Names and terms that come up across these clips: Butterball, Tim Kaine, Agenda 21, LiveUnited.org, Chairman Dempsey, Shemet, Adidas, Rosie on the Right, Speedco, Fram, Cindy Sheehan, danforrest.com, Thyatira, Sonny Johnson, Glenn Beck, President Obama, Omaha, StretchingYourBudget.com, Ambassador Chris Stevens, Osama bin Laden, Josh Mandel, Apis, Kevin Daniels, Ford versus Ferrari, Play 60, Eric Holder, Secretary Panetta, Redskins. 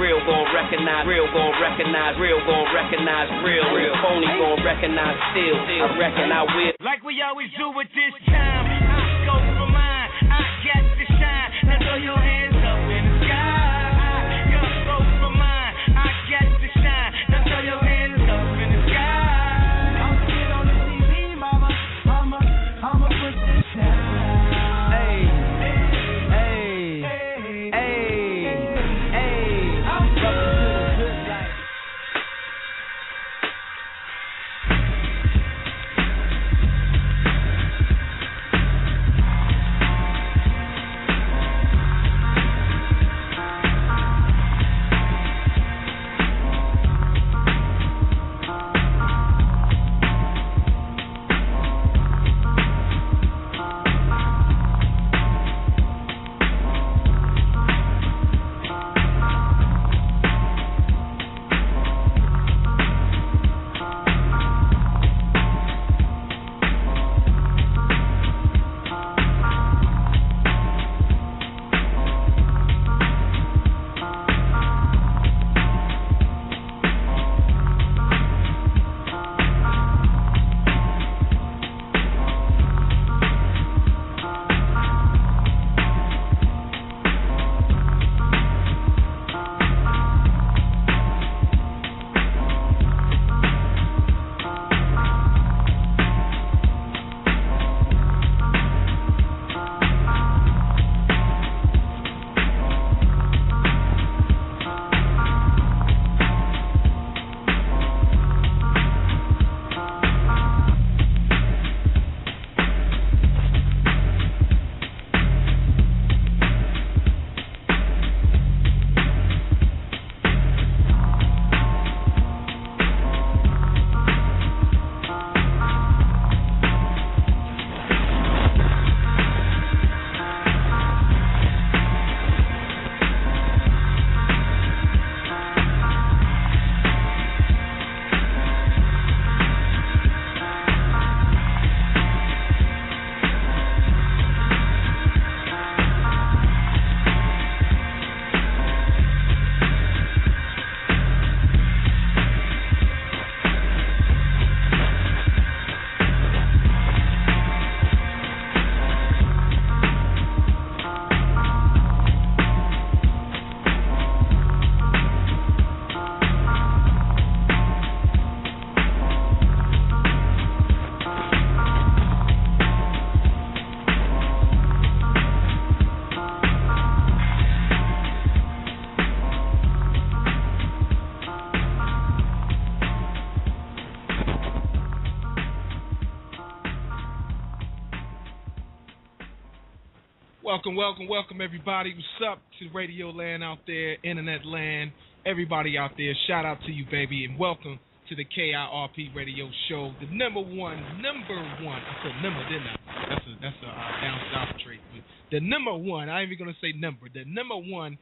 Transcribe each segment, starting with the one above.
Real gon' recognize, real gon' recognize, real gon' recognize, real phony gon' recognize still, I reckon I will. Like we always do with this time, I go for mine, I got to shine, now throw your hands up in the sky. I go for mine, I got to shine, now throw your hands up in the sky. I'm sitting on the TV, mama, I'ma put this down. Welcome, everybody. What's up to radio land out there, internet land, everybody out there. Shout out to you, baby, and welcome to the KIRP Radio Show, the number one. I said number, didn't I? That's a down south trait. The number one, I ain't even going to say number, the number one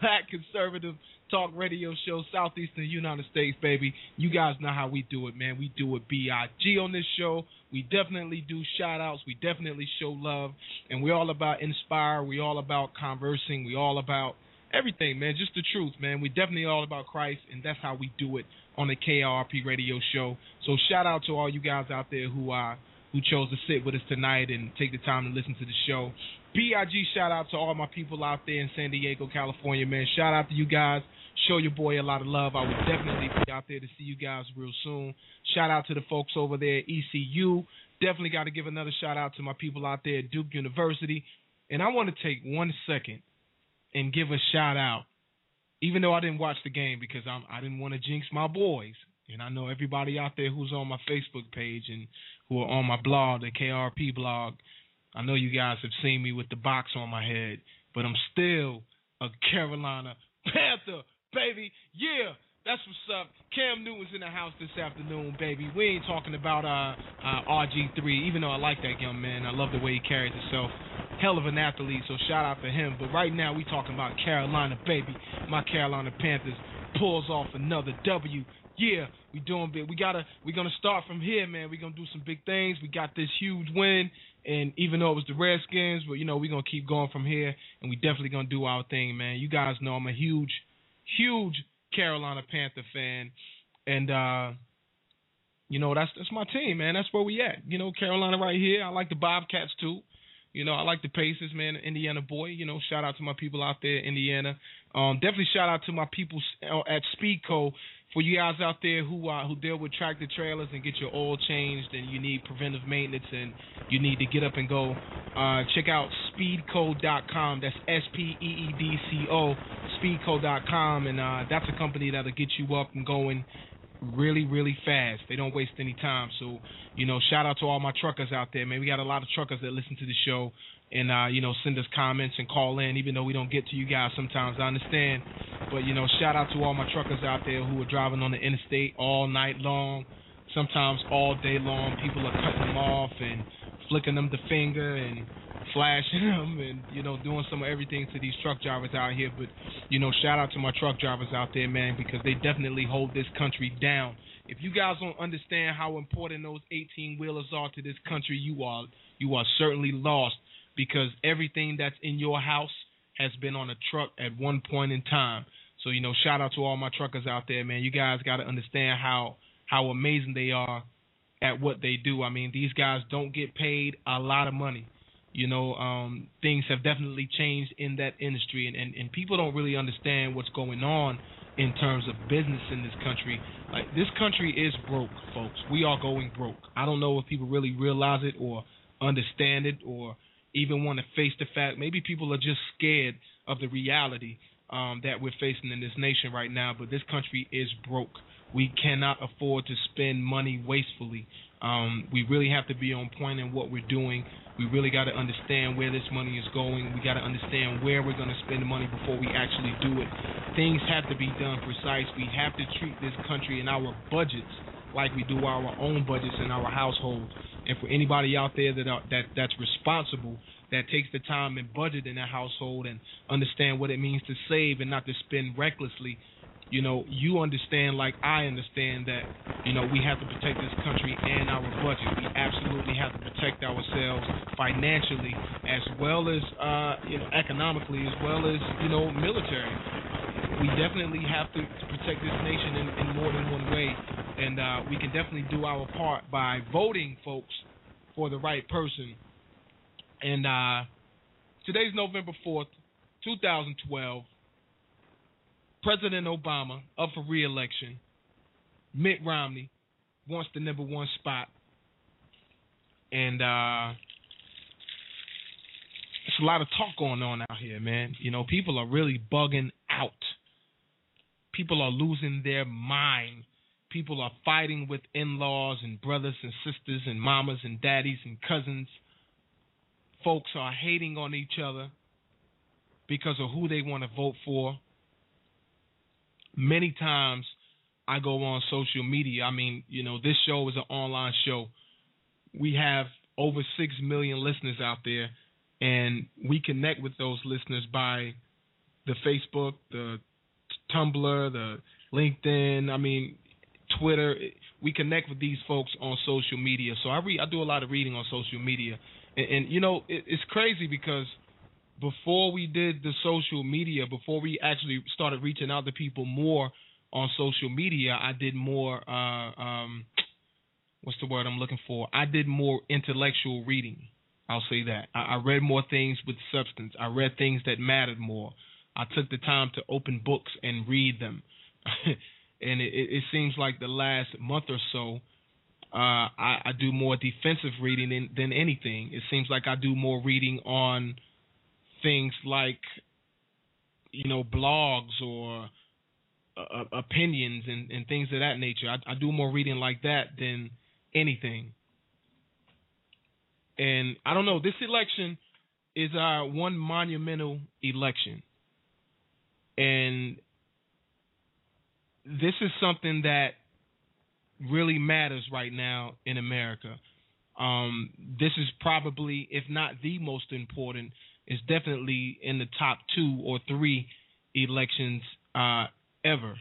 black conservative talk radio show, Southeastern United States, baby. You guys know how we do it, man. We do it B.I.G. on this show. We definitely do shout-outs. We definitely show love. And we're all about inspire. We're all about conversing. We're all about everything, man, just the truth, man. We're definitely all about Christ, and that's how we do it on the KRP Radio Show. So shout-out to all you guys out there who chose to sit with us tonight and take the time to listen to the show. B.I.G. shout-out to all my people out there in San Diego, California, man. Shout-out to you guys. Show your boy a lot of love. I will definitely be out there to see you guys real soon. Shout-out to the folks over there at ECU. Definitely got to give another shout-out to my people out there at Duke University. And I want to take 1 second and give a shout-out, even though I didn't watch the game because I didn't want to jinx my boys. And I know everybody out there who's on my Facebook page and who are on my blog, the KRP blog. I know you guys have seen me with the box on my head, but I'm still a Carolina Panthers Panther, baby. Yeah, that's what's up. Cam Newton's in the house this afternoon, baby. We ain't talking about RG3, even though I like that young man. I love the way he carries himself. Hell of an athlete, so shout out to him. But right now we talking about Carolina, baby. My Carolina Panthers pulls off another W. Yeah, we doing big. We're gonna start from here, man. We're gonna do some big things. We got this huge win, and even though it was the Redskins, but you know we're gonna keep going from here, and we definitely gonna do our thing, man. You guys know I'm a huge Carolina Panther fan, and you know that's my team, man. That's where we at. You know, Carolina right here. I like the Bobcats too. You know, I like the Pacers, man, Indiana boy. You know, shout out to my people out there, Indiana. Definitely shout out to my people at Speedco. For you guys out there who deal with tractor trailers and get your oil changed and you need preventive maintenance and you need to get up and go, check out Speedco.com. That's S-P-E-E-D-C-O, Speedco.com. And that's a company that'll get you up and going really, really fast. They don't waste any time. So, you know, shout out to all my truckers out there, man. We got a lot of truckers that listen to the show and, you know, send us comments and call in, even though we don't get to you guys sometimes. I understand. But, you know, shout out to all my truckers out there who are driving on the interstate all night long, sometimes all day long. People are cutting them off and flicking them the finger and flashing them and, you know, doing some of everything to these truck drivers out here. But, you know, shout out to my truck drivers out there, man, because they definitely hold this country down. If you guys don't understand how important those 18-wheelers are to this country, you are certainly lost, because everything that's in your house has been on a truck at one point in time. So, you know, shout out to all my truckers out there, man. You guys got to understand how amazing they are at what they do. I mean, these guys don't get paid a lot of money. You know, things have definitely changed in that industry, and people don't really understand what's going on in terms of business in this country. Like, this country is broke, folks. We are going broke. I don't know if people really realize it or understand it or even want to face the fact. Maybe people are just scared of the reality that we're facing in this nation right now, but this country is broke. We cannot afford to spend money wastefully. We really have to be on point in what we're doing. We really got to understand where this money is going. We got to understand where we're going to spend the money before we actually do it. Things have to be done precise. We have to treat this country and our budgets like we do our own budgets in our households. And for anybody out there that's responsible, that takes the time and budget in their household and understand what it means to save and not to spend recklessly, you know, you understand, like I understand, that, you know, we have to protect this country and our budget. We absolutely have to protect ourselves financially as well as, you know, economically, as well as, you know, military. We definitely have to protect this nation in more than one way. And we can definitely do our part by voting, folks, for the right person. And today's November 4th, 2012. President Obama, up for re-election. Mitt Romney wants the number one spot. And there's a lot of talk going on out here, man. You know, people are really bugging out. People are losing their mind. People are fighting with in-laws and brothers and sisters and mamas and daddies and cousins. Folks are hating on each other because of who they want to vote for. Many times I go on social media. I mean, you know, this show is an online show. We have over 6 million listeners out there, and we connect with those listeners by the Facebook, the Tumblr, the LinkedIn, I mean, Twitter. We connect with these folks on social media. So I do a lot of reading on social media. And you know, it's crazy because before we did the social media, before we actually started reaching out to people more on social media, I did more I did more intellectual reading. I'll say that. I read more things with substance. I read things that mattered more. I took the time to open books and read them. And it seems like the last month or so, I do more defensive reading than anything. It seems like I do more reading on things like, you know, blogs or opinions and things of that nature. I do more reading like that than anything. And I don't know, this election is our one monumental election. And this is something that really matters right now in America. This is probably, if not the most important, it's definitely in the top 2 or 3 elections ever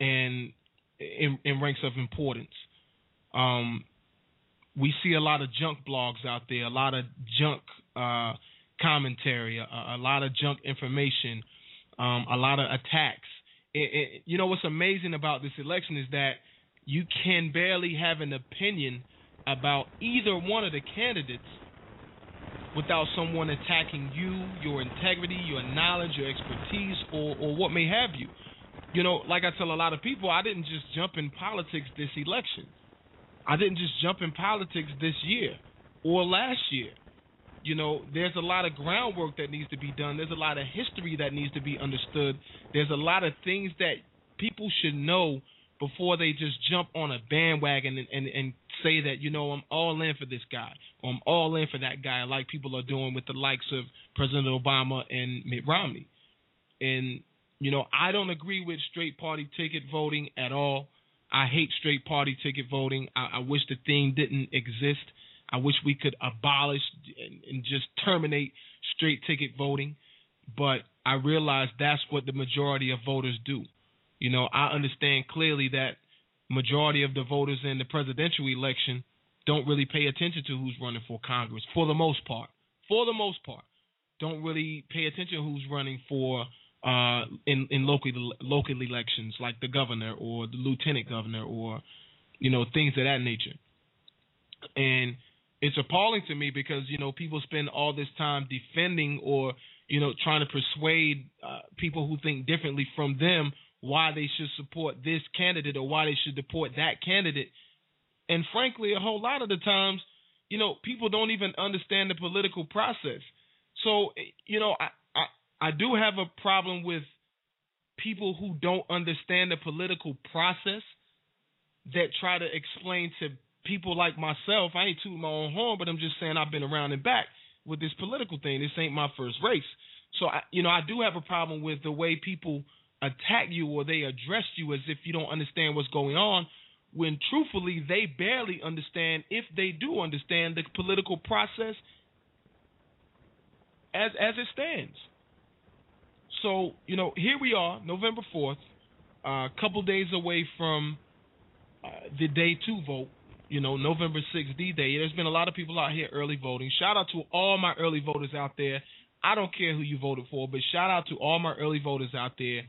in ranks of importance. We see a lot of junk blogs out there, a lot of junk commentary, a lot of junk information, a lot of attacks. You know what's amazing about this election is that you can barely have an opinion about either one of the candidates without someone attacking you, your integrity, your knowledge, your expertise, or what may have you. You know, like I tell a lot of people, I didn't just jump in politics this election. I didn't just jump in politics this year or last year. You know, there's a lot of groundwork that needs to be done. There's a lot of history that needs to be understood. There's a lot of things that people should know before they just jump on a bandwagon and say that, you know, I'm all in for this guy, or I'm all in for that guy, like people are doing with the likes of President Obama and Mitt Romney. And, you know, I don't agree with straight party ticket voting at all. I hate straight party ticket voting. I wish the thing didn't exist. I wish we could abolish and just terminate straight ticket voting. But I realize that's what the majority of voters do. You know, I understand clearly that majority of the voters in the presidential election don't really pay attention to who's running for Congress for the most part. For the most part, don't really pay attention to who's running for in local elections, like the governor or the lieutenant governor, or, you know, things of that nature. And it's appalling to me because, you know, people spend all this time defending or, you know, trying to persuade people who think differently from them why they should support this candidate or why they should deport that candidate. And frankly, a whole lot of the times, you know, people don't even understand the political process. So, you know, I do have a problem with people who don't understand the political process that try to explain to people like myself. I ain't tooting my own horn, but I'm just saying I've been around and back with this political thing. This ain't my first race. So, I do have a problem with the way people attack you or they address you as if you don't understand what's going on, when truthfully they barely understand, if they do understand, the political process as it stands. So, you know, here we are, November 4th, a couple days away from the day to vote. You know, November 6th, D-Day. There's been a lot of people out here early voting. Shout out to all my early voters out there. I don't care who you voted for, but shout out to all my early voters out there.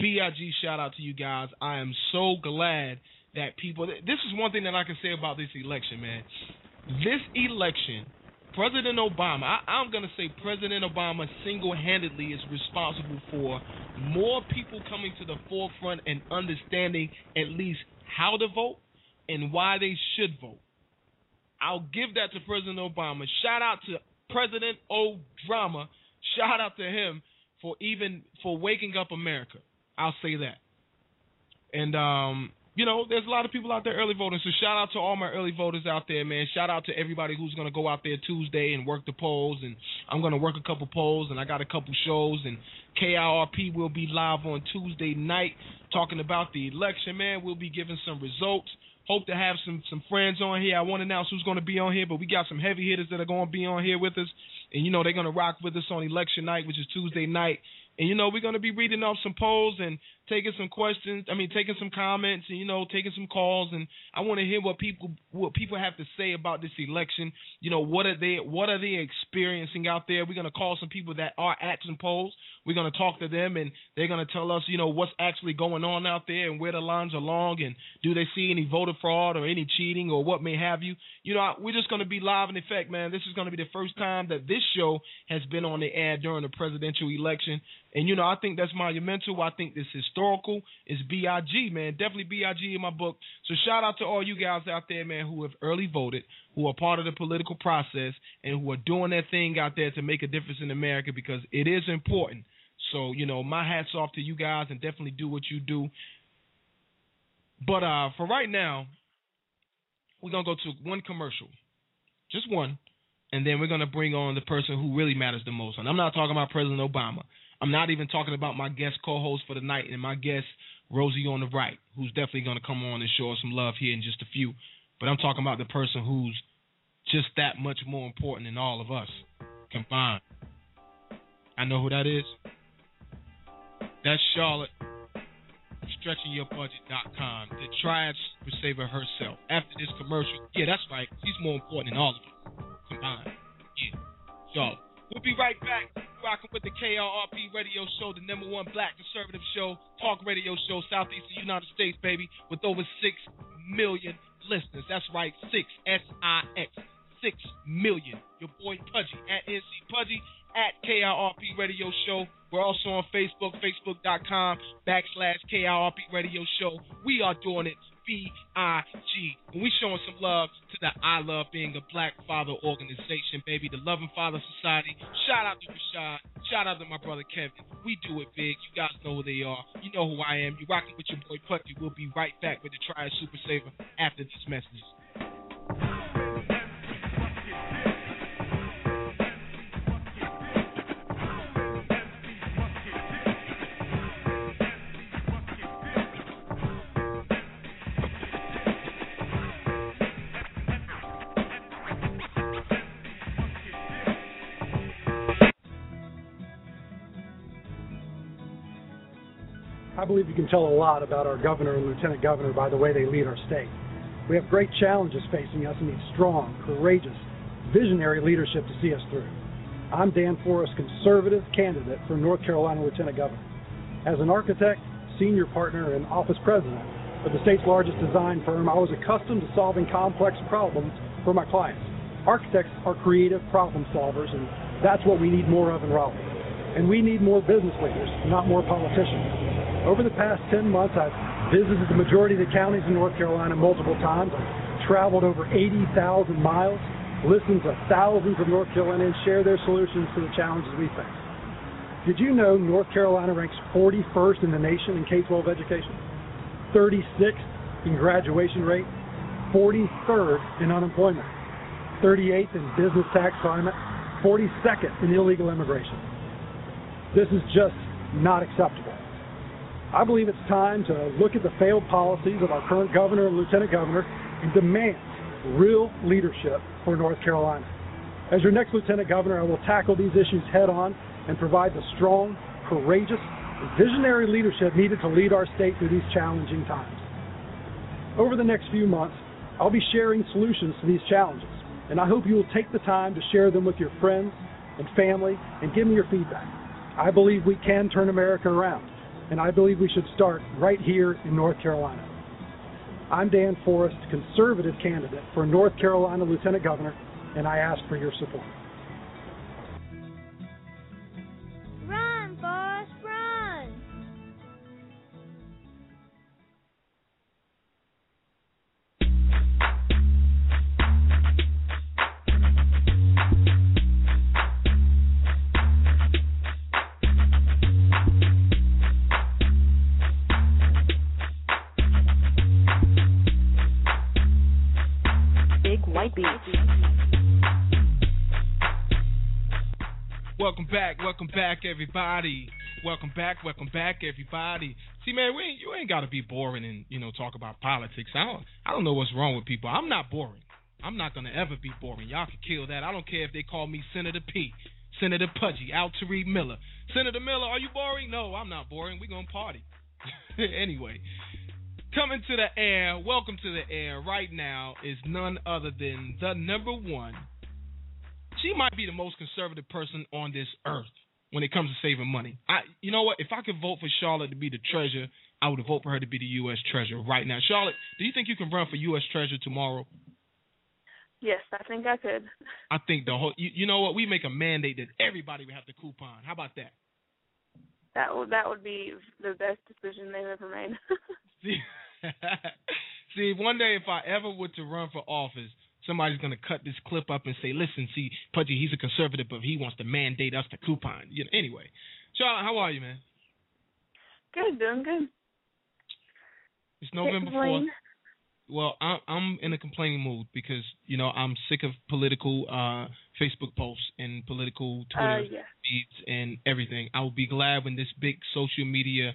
B.I.G., shout out to you guys. I am so glad that people – this is one thing that I can say about this election, man. This election, President Obama – I'm going to say President Obama single-handedly is responsible for more people coming to the forefront and understanding at least how to vote and why they should vote. I'll give that to President Obama. Shout out to President O'Drama. Shout out to him for waking up America. I'll say that. And, you know, there's a lot of people out there early voting, so shout out to all my early voters out there, man. Shout out to everybody who's going to go out there Tuesday and work the polls, and I'm going to work a couple polls, and I got a couple shows, and KIRP will be live on Tuesday night talking about the election, man. We'll be giving some results. Hope to have some friends on here. I won't announce who's going to be on here, but we got some heavy hitters that are going to be on here with us. And, you know, they're going to rock with us on election night, which is Tuesday night. And, you know, we're going to be reading off some polls and taking some questions. I mean, taking some comments and, you know, taking some calls. And I want to hear what people have to say about this election. You know, what are they experiencing out there? We're going to call some people that are at some polls. We're going to talk to them, and they're going to tell us, you know, what's actually going on out there and where the lines are long, and do they see any voter fraud or any cheating or what may have you. You know, we're just going to be live in effect, man. This is going to be the first time that this show has been on the air during the presidential election. And, you know, I think that's monumental. I think this is historical. It's B.I.G., man. Definitely B.I.G. in my book. So shout out to all you guys out there, man, who have early voted, who are part of the political process, and who are doing their thing out there to make a difference in America, because it is important. So, you know, my hat's off to you guys, and definitely do what you do. But for right now, we're going to go to one commercial, just one, and then we're going to bring on the person who really matters the most. And I'm not talking about President Obama. I'm not even talking about my guest co-host for the night and my guest, Rosie on the Right, who's definitely going to come on and show us some love here in just a few. But I'm talking about the person who's just that much more important than all of us combined. I know who that is. That's Charlotte, StretchingYourBudget.com, the Triad Super Saver herself. After this commercial, yeah, that's right, she's more important than all of us combined. Yeah, Charlotte. We'll be right back. You're rocking with the KRRP Radio Show, the number one black conservative show, talk radio show, Southeastern United States, baby, with over 6 million listeners. That's right, six, S-I-X, 6 million. Your boy Pudgy, at NC Pudgy, at KRRP Radio Show. We're also on Facebook, facebook.com/KRRP Radio Show. We are doing it B-I-G. And we showing some love to the I Love Being a Black Father organization, baby. The Loving Father Society. Shout out to Rashad. Shout out to my brother Kevin. We do it big. You guys know who they are. You know who I am. You're rocking with your boy Putty. We'll be right back with the Triad Super Saver after this message. I believe you can tell a lot about our governor and lieutenant governor by the way they lead our state. We have great challenges facing us and need strong, courageous, visionary leadership to see us through. I'm Dan Forrest, conservative candidate for North Carolina lieutenant governor. As an architect, senior partner, and office president of the state's largest design firm, I was accustomed to solving complex problems for my clients. Architects are creative problem solvers, and that's what we need more of in Raleigh. And we need more business leaders, not more politicians. Over the past 10 months, I've visited the majority of the counties in North Carolina multiple times. I've traveled over 80,000 miles, listened to thousands of North Carolinians share their solutions to the challenges we face. Did you know North Carolina ranks 41st in the nation in K-12 education, 36th in graduation rate, 43rd in unemployment, 38th in business tax climate, 42nd in illegal immigration? This is just not acceptable. I believe it's time to look at the failed policies of our current governor and lieutenant governor and demand real leadership for North Carolina. As your next lieutenant governor, I will tackle these issues head on and provide the strong, courageous, visionary leadership needed to lead our state through these challenging times. Over the next few months, I'll be sharing solutions to these challenges, and I hope you will take the time to share them with your friends and family and give me your feedback. I believe we can turn America around. And I believe we should start right here in North Carolina. I'm Dan Forrest, conservative candidate for North Carolina lieutenant governor, and I ask for your support. Run, Forrest, run! Welcome back, everybody. See, man, you ain't got to be boring and, talk about politics. I don't know what's wrong with people. I'm not boring. I'm not going to ever be boring. Y'all can kill that. I don't care if they call me Senator P, Senator Pudgy, Altery Miller. Senator Miller, are you boring? No, I'm not boring. We're going to party. Anyway, coming to the air, welcome to the air right now is none other than the number one. She might be the most conservative person on this earth when it comes to saving money. You know what? If I could vote for Charlotte to be the treasurer, I would vote for her to be the U.S. treasurer right now. Charlotte, do you think you can run for U.S. treasurer tomorrow? Yes, I think I could. I think the whole... You know what? We make a mandate that everybody would have to coupon. How about that? That would be the best decision they've ever made. See, one day if I ever were to run for office, somebody's going to cut this clip up and say, listen, see, Pudgy, he's a conservative, but he wants to mandate us to coupon. Anyway, Charlotte, how are you, man? Good, doing good. It's November 4th. Well, I'm in a complaining mood because, you know, I'm sick of political Facebook posts and political Twitter feeds and everything. I will be glad when this big social media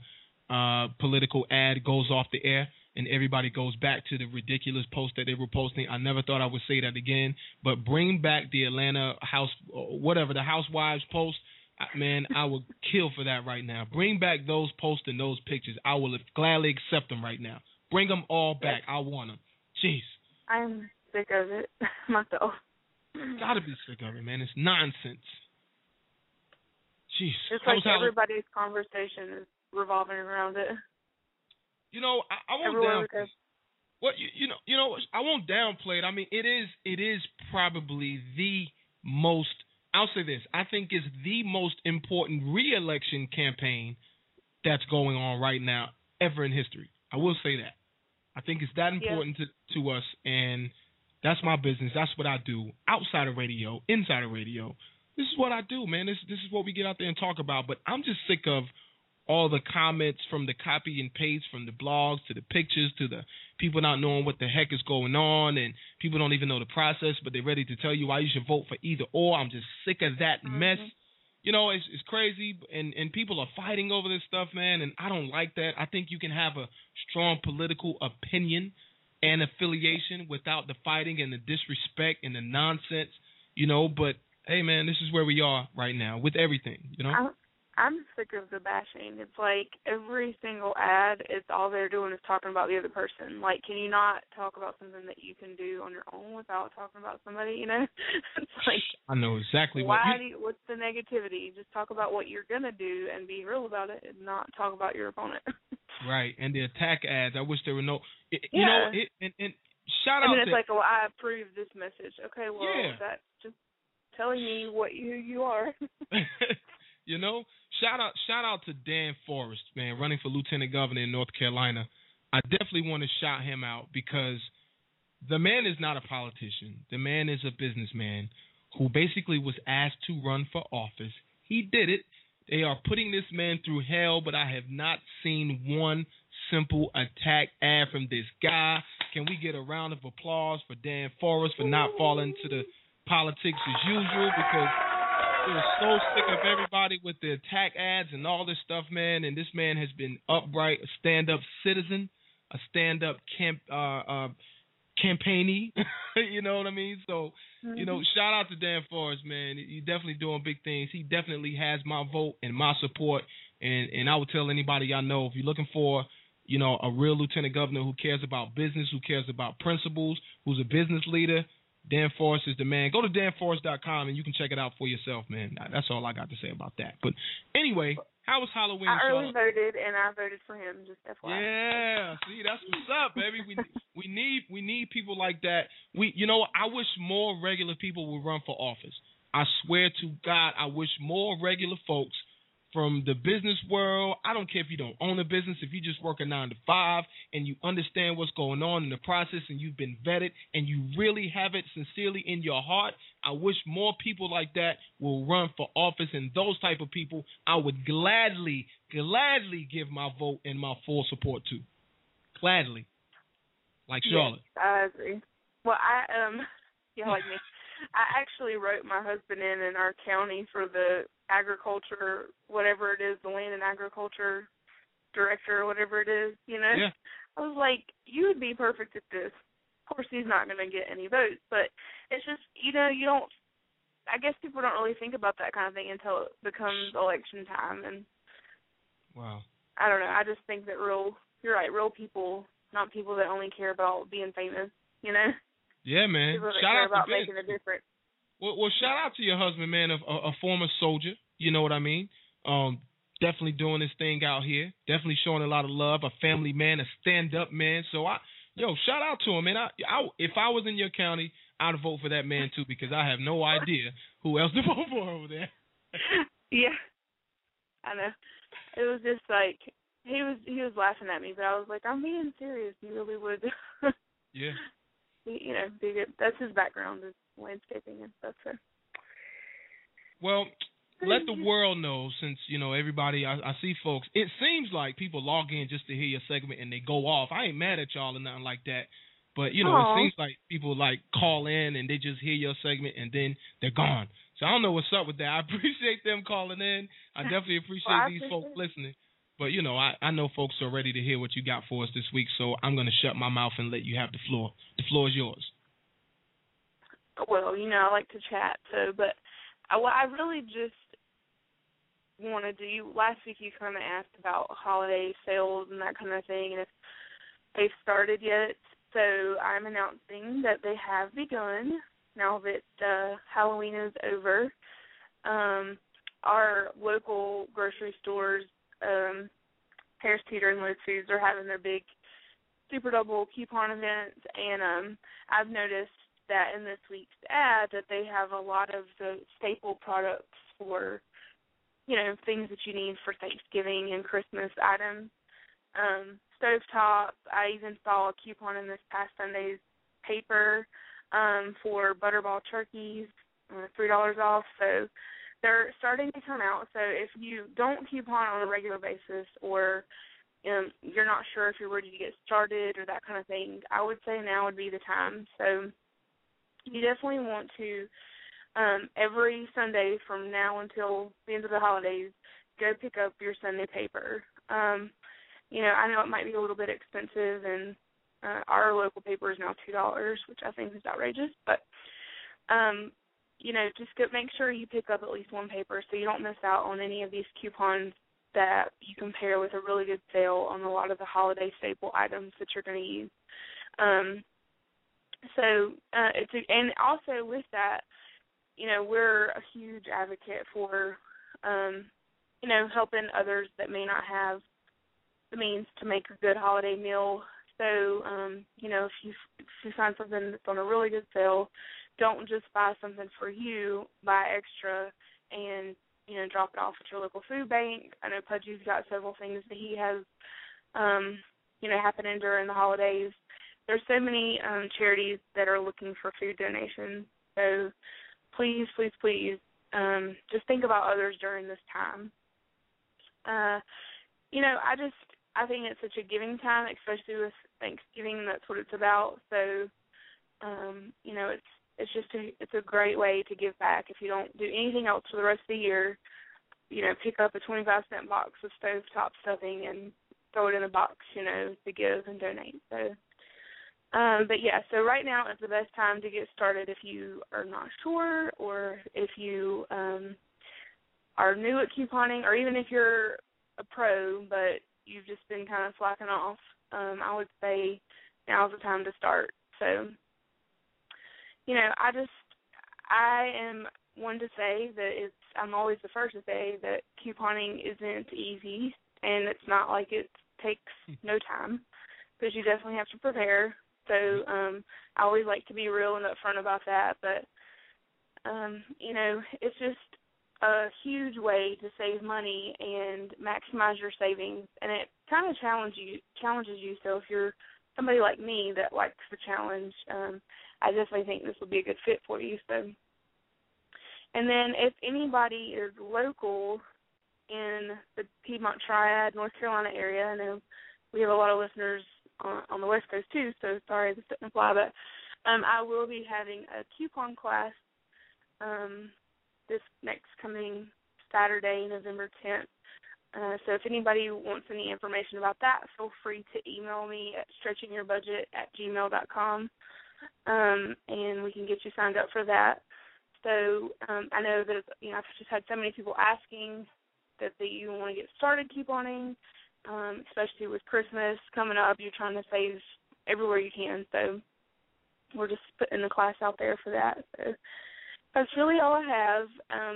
political ad goes off the air and everybody goes back to the ridiculous post that they were posting. I never thought I would say that again, but bring back the Atlanta house, whatever, the housewives post. Man, I would kill for that right now. Bring back those posts and those pictures. I will gladly accept them right now. Bring them all back. I want them. Jeez. I'm sick of it myself. Gotta be sick of it, man. It's nonsense. Jeez. It's like everybody's conversation is revolving around it. You know, I won't downplay. What you know, I won't downplay it. I mean, it is probably the most. I'll say this. I think it's the most important re-election campaign that's going on right now ever in history. I will say that. I think it's that important to us, and that's my business. That's what I do outside of radio, inside of radio. This is what I do, man. This is what we get out there and talk about. But I'm just sick of all the comments from the copy and paste, from the blogs to the pictures to the people not knowing what the heck is going on, and people don't even know the process, but they're ready to tell you why you should vote for either or. I'm just sick of that mess. You know, it's crazy, and people are fighting over this stuff, man, and I don't like that. I think you can have a strong political opinion and affiliation without the fighting and the disrespect and the nonsense, you know, but, hey, man, this is where we are right now with everything, you know? I'm sick of the bashing. It's like every single ad, it's all they're doing is talking about the other person. Like, can you not talk about something that you can do on your own without talking about somebody, you know? It's like, I know exactly what's the negativity? Just talk about what you're going to do and be real about it and not talk about your opponent. Right, and the attack ads. I wish there were no – you know, and shout out to – and it's like, well, I approve this message. Okay, well, that's just telling me who you are. You know, shout out to Dan Forrest, man, running for lieutenant governor in North Carolina. I definitely want to shout him out because the man is not a politician. The man is a businessman who basically was asked to run for office. He did it. They are putting this man through hell, but I have not seen one simple attack ad from this guy. Can we get a round of applause for Dan Forrest for not falling to the politics as usual? Because we are so sick of everybody with the attack ads and all this stuff, man. And this man has been upright, a stand-up citizen, a stand-up campaignee. You know what I mean? So, you know, shout out to Dan Forrest, man. He's definitely doing big things. He definitely has my vote and my support. And I would tell anybody I know, if you're looking for, you know, a real lieutenant governor who cares about business, who cares about principles, who's a business leader, Dan Forrest is the man. Go to danforrest.com and you can check it out for yourself, man. That's all I got to say about that. But anyway, how was Halloween? I early voted, and I voted for him, just FYI. Yeah, see, that's what's up, baby. We need people like that. You know, I wish more regular people would run for office. I swear to God, I wish more regular folks from the business world. I don't care if you don't own a business, if you just work a 9-to-5 and you understand what's going on in the process and you've been vetted and you really have it sincerely in your heart. I wish more people like that will run for office, and those type of people I would gladly give my vote and my full support to. Gladly. Like Charlotte. Yes, I agree. Well, yeah, like me. I actually wrote my husband in our county for the agriculture, whatever it is, the land and agriculture director or whatever it is, you know. Yeah. I was like, you would be perfect at this. Of course, he's not going to get any votes, but it's just, you know, you don't, I guess people don't really think about that kind of thing until it becomes election time. And wow. I don't know. I just think that you're right, real people, not people that only care about being famous, you know. Yeah, man. Shout out about making a difference. Well, shout out to your husband, man, a former soldier. You know what I mean? Definitely doing his thing out here. Definitely showing a lot of love. A family man, a stand-up man. So, shout out to him, man. If I was in your county, I'd vote for that man, too, because I have no idea who else to vote for over there. Yeah. I know. It was just like, he was laughing at me, but I was like, I'm being serious. You really would. Yeah. You know, that's his background, is landscaping and stuff. So. Well, let the world know, since, you know, everybody, I see folks, it seems like people log in just to hear your segment and they go off. I ain't mad at y'all or nothing like that. But, you know, It seems like people, like, call in and they just hear your segment and then they're gone. So I don't know what's up with that. I appreciate them calling in. I definitely appreciate these folks listening. But, you know, I know folks are ready to hear what you got for us this week, so I'm going to shut my mouth and let you have the floor. The floor is yours. Well, you know, I like to chat, so, but I really just want to do, last week you kind of asked about holiday sales and that kind of thing, and if they've started yet. So I'm announcing that they have begun now that Halloween is over. Our local grocery stores, Harris Teeter and Lowe's Foods, are having their big Super Double coupon events, and I've noticed that in this week's ad that they have a lot of the staple products for, you know, things that you need for Thanksgiving and Christmas items. Stovetop, I even saw a coupon in this past Sunday's paper for butterball turkeys, $3 off. So they're starting to come out. So if you don't coupon on a regular basis or you're not sure if you're ready to get started or that kind of thing, I would say now would be the time. So you definitely want to, every Sunday from now until the end of the holidays, go pick up your Sunday paper. You know, I know it might be a little bit expensive, and our local paper is now $2, which I think is outrageous. But, you know, just go, make sure you pick up at least one paper so you don't miss out on any of these coupons that you can pair with a really good sale on a lot of the holiday staple items that you're going to use. And also with that, you know, we're a huge advocate for, you know, helping others that may not have the means to make a good holiday meal. So, you know, if you find something that's on a really good sale, don't just buy something for you, buy extra and, you know, drop it off at your local food bank. I know Pudgy's got several things that he has, you know, happening during the holidays. There's so many charities that are looking for food donations. So please, please, please just think about others during this time. You know, I think it's such a giving time, especially with Thanksgiving. That's what it's about. So, you know, it's a great way to give back. If you don't do anything else for the rest of the year, you know, pick up a 25-cent box of Stovetop stuffing and throw it in a box, you know, to give and donate. So. But, yeah, so right now is the best time to get started if you are not sure or if you are new at couponing or even if you're a pro but you've just been kind of slacking off. I would say now's the time to start. So, you know, I am one to say that I'm always the first to say that couponing isn't easy and it's not like it takes no time because you definitely have to prepare. So I always like to be real and upfront about that. But, you know, it's just a huge way to save money and maximize your savings. And it kind of challenges you. So if you're somebody like me that likes the challenge, I definitely think this will be a good fit for you. So, and then if anybody is local in the Piedmont Triad, North Carolina area, I know we have a lot of listeners on the West Coast too, so sorry this didn't apply, but I will be having a coupon class this next coming Saturday, November 10th. So if anybody wants any information about that, feel free to email me at stretchingyourbudget@gmail.com, and we can get you signed up for that. So I know that, you know, I've just had so many people asking that you want to get started couponing. Especially with Christmas coming up, you're trying to save everywhere you can. So we're just putting the class out there for that. So that's really all I have.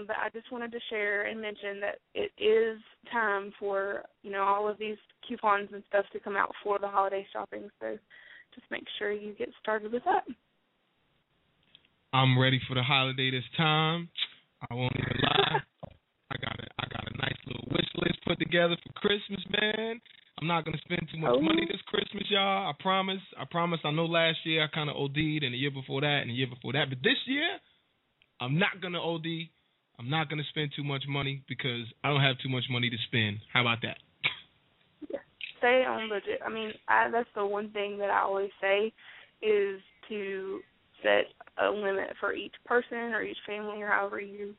But I just wanted to share and mention that it is time for, you know, all of these coupons and stuff to come out for the holiday shopping. So just make sure you get started with that. I'm ready for the holiday this time. I won't even lie. I got a nice little wish list put together for Christmas, man. I'm not going to spend too much money this Christmas, y'all. I promise. I know last year I kind of OD'd and the year before that and the year before that. But this year, I'm not going to OD. I'm not going to spend too much money because I don't have too much money to spend. How about that? Yeah. Stay on budget. I mean, that's the one thing that I always say is to set a limit for each person or each family or however you,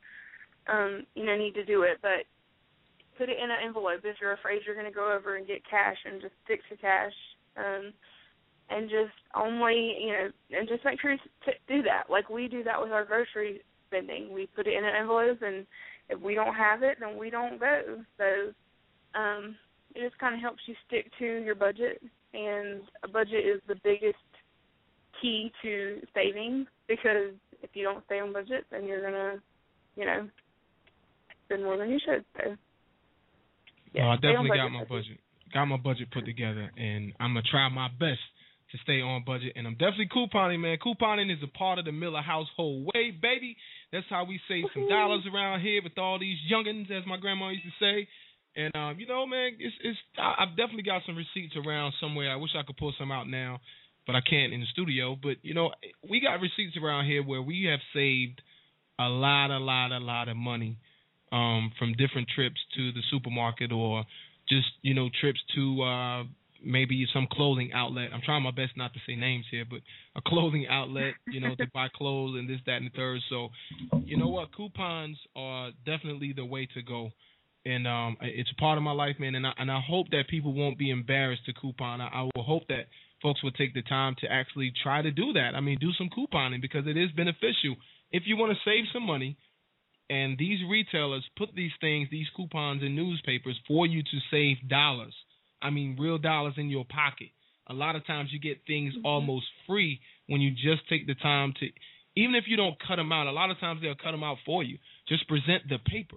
need to do it. But put it in an envelope if you're afraid you're going to go over and get cash, and just stick to cash. And just only, and just make sure to do that. Like we do that with our grocery spending. We put it in an envelope, and if we don't have it, then we don't go. So it just kind of helps you stick to your budget. And a budget is the biggest key to saving, because if you don't stay on budget, then you're going to, spend more than you should. So, yeah, I definitely got my budget put together, and I'm going to try my best to stay on budget. And I'm definitely couponing, man. Couponing is a part of the Miller household way, baby. That's how we save some dollars around here with all these youngins, as my grandma used to say. And, man, I've definitely got some receipts around somewhere. I wish I could pull some out now, but I can't in the studio. But, we got receipts around here where we have saved a lot of money from different trips to the supermarket, or just, trips to maybe some clothing outlet. I'm trying my best not to say names here, but a clothing outlet, to buy clothes and this, that, and the third. So, you know what? Coupons are definitely the way to go. And it's a part of my life, man. And I hope that people won't be embarrassed to coupon. I will hope that folks will take the time to actually try to do that. I mean, do some couponing, because it is beneficial. If you want to save some money, and these retailers put these coupons in newspapers for you to save dollars. I mean, real dollars in your pocket. A lot of times you get things almost free when you just take the time to, even if you don't cut them out, a lot of times they'll cut them out for you. Just present the paper.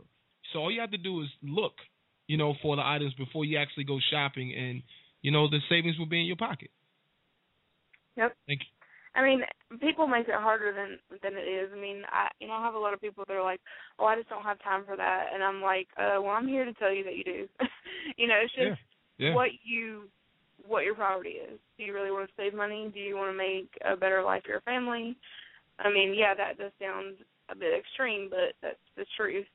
So all you have to do is look, for the items before you actually go shopping, and, the savings will be in your pocket. Yep. Thank you. I mean, people make it harder than it is. I mean, I have a lot of people that are like, oh, I just don't have time for that. And I'm like, I'm here to tell you that you do. It's just what your priority is. Do you really want to save money? Do you want to make a better life for your family? I mean, yeah, that does sound a bit extreme, but that's the truth.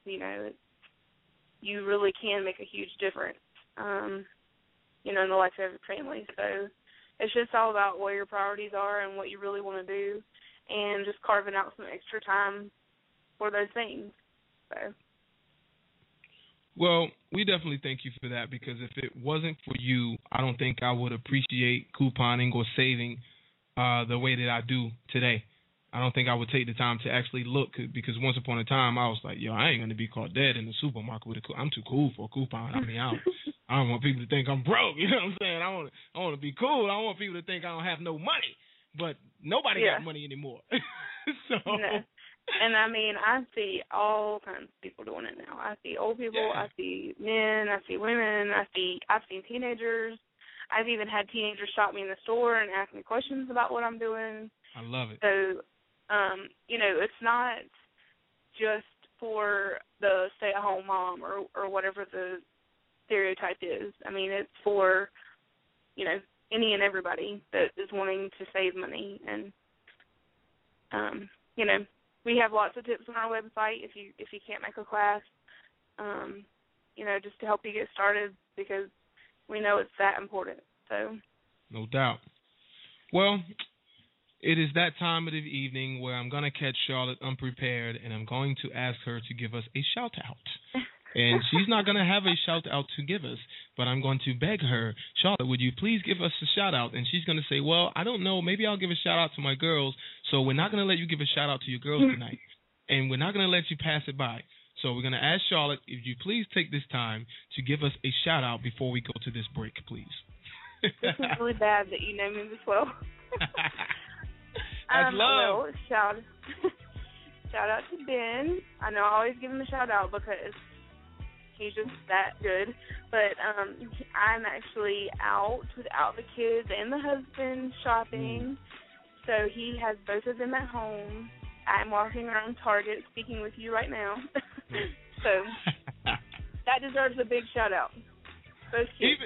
You really can make a huge difference, in the life of your family. So it's just all about what your priorities are and what you really want to do, and just carving out some extra time for those things. So. Well, we definitely thank you for that, because if it wasn't for you, I don't think I would appreciate couponing or saving the way that I do today. I don't think I would take the time to actually look, because once upon a time I was like, I ain't going to be caught dead in the supermarket with a coupon. I'm too cool for a coupon. I mean, I don't want people to think I'm broke. You know what I'm saying? I want to be cool. I don't want people to think I don't have no money. But nobody got money anymore. So. No. And, I mean, I see all kinds of people doing it now. I see old people. Yeah. I see men. I see women. I've seen teenagers. I've even had teenagers stop me in the store and ask me questions about what I'm doing. I love it. So, it's not just for the stay-at-home mom or whatever the stereotype is. I mean, it's for, any and everybody that is wanting to save money. And, we have lots of tips on our website if you can't make a class, just to help you get started, because we know it's that important. So, no doubt. Well, it is that time of the evening where I'm going to catch Charlotte unprepared, and I'm going to ask her to give us a shout-out. And she's not going to have a shout-out to give us, but I'm going to beg her, Charlotte, would you please give us a shout-out? And she's going to say, well, I don't know, maybe I'll give a shout-out to my girls. So we're not going to let you give a shout-out to your girls tonight, and we're not going to let you pass it by. So we're going to ask Charlotte, if you please take this time to give us a shout-out before we go to this break, please. It's really bad that you know me as well. That's love. Well, shout out to Ben. I know I always give him a shout out because he's just that good. But I'm actually out without the kids and the husband shopping, so he has both of them at home. I'm walking around Target speaking with you right now. So that deserves a big shout out. Both kids.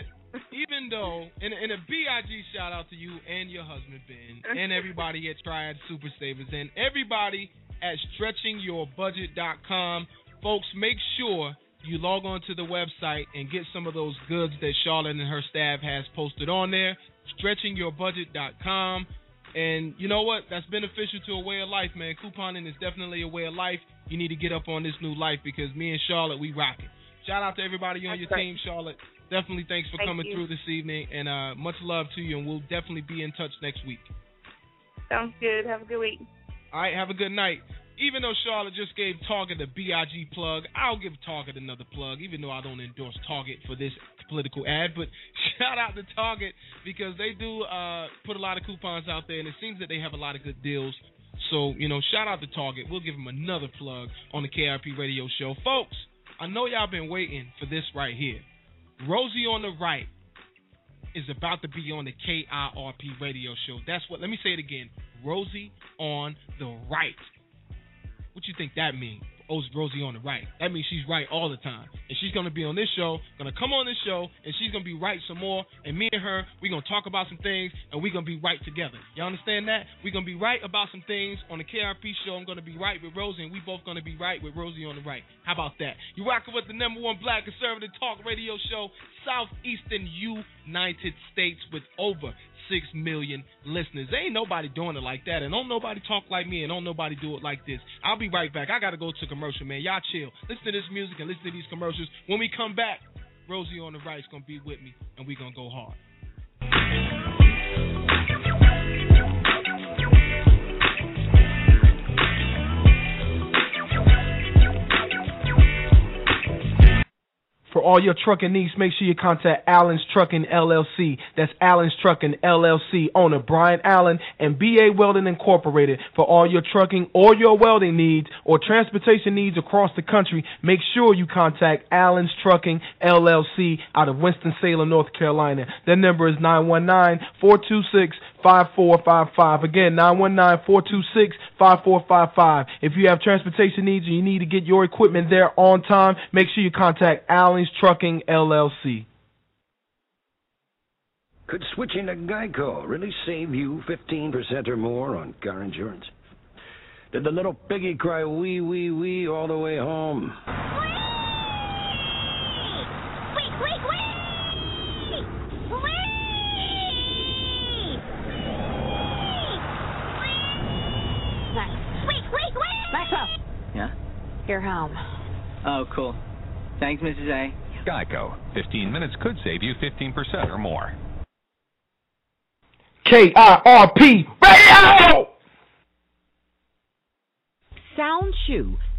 Even though, and a B.I.G. shout out to you and your husband, Ben, and everybody at Triad Super Savers, and everybody at StretchingYourBudget.com. Folks, make sure you log on to the website and get some of those goods that Charlotte and her staff has posted on there, StretchingYourBudget.com. And you know what? That's beneficial to a way of life, man. Couponing is definitely a way of life. You need to get up on this new life because me and Charlotte, we rock it. Shout out to everybody on your team, Charlotte. Definitely thanks for coming through this evening. And much love to you. And we'll definitely be in touch next week. Sounds good. Have a good week. All right. Have a good night. Even though Charlotte just gave Target a BIG plug, I'll give Target another plug, even though I don't endorse Target for this political ad. But shout out to Target because they do put a lot of coupons out there, and it seems that they have a lot of good deals. So, you know, shout out to Target. We'll give them another plug on the KIRP Radio Show. Folks, I know y'all been waiting for this right here. Rosie on the Right is about to be on the KIRP Radio Show. That's what, let me say it again. Rosie on the Right. What you think that means? Rosie on the right. That means she's right all the time. And she's going to be on this show, going to come on this show, and she's going to be right some more. And me and her, we're going to talk about some things, and we're going to be right together. Y'all understand that? We're going to be right about some things on the KIRP show. I'm going to be right with Rosie, and we both going to be right with Rosie on the right. How about that? You're rocking with the number one black conservative talk radio show, Southeastern United States, with over 6 million listeners. There ain't nobody doing it like that, and don't nobody talk like me, and don't nobody do it like this. I'll be right back. I got to go to commercial, man. Y'all chill. Listen to this music and listen to these commercials. When we come back, Rosie on the Right is going to be with me, and we're going to go hard. For all your trucking needs, make sure you contact Allen's Trucking, LLC. That's Allen's Trucking, LLC, owner Brian Allen and BA Welding Incorporated. For all your trucking or your welding needs or transportation needs across the country, make sure you contact Allen's Trucking, LLC, out of Winston-Salem, North Carolina. Their number is 919-426-5455. Again, 919-426-5455. If you have transportation needs and you need to get your equipment there on time, make sure you contact Allen's Trucking, LLC. Could switching to Geico really save you 15% or more on car insurance? Did the little piggy cry wee, wee, wee all the way home? Wee! Wee, wee, wee! You're home. Oh, cool. Thanks, Mrs. A. Geico. 15 minutes could save you 15% or more. KIRP Radio! SoundChew,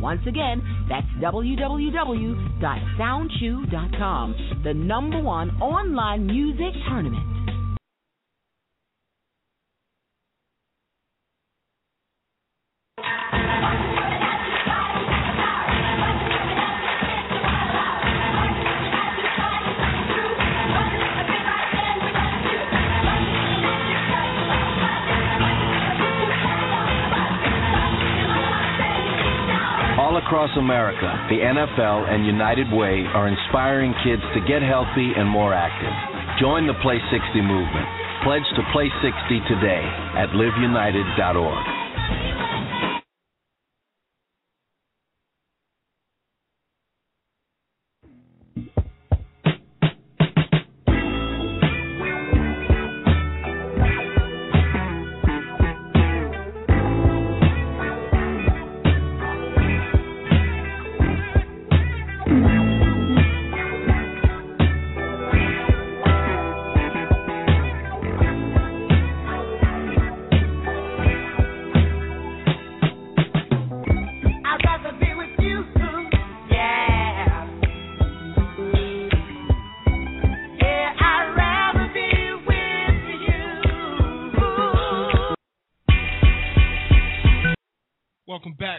Once again, that's www.soundchew.com, the number one online music tournament. Across America, the NFL and United Way are inspiring kids to get healthy and more active. Join the Play 60 movement. Pledge to Play 60 today at liveunited.org.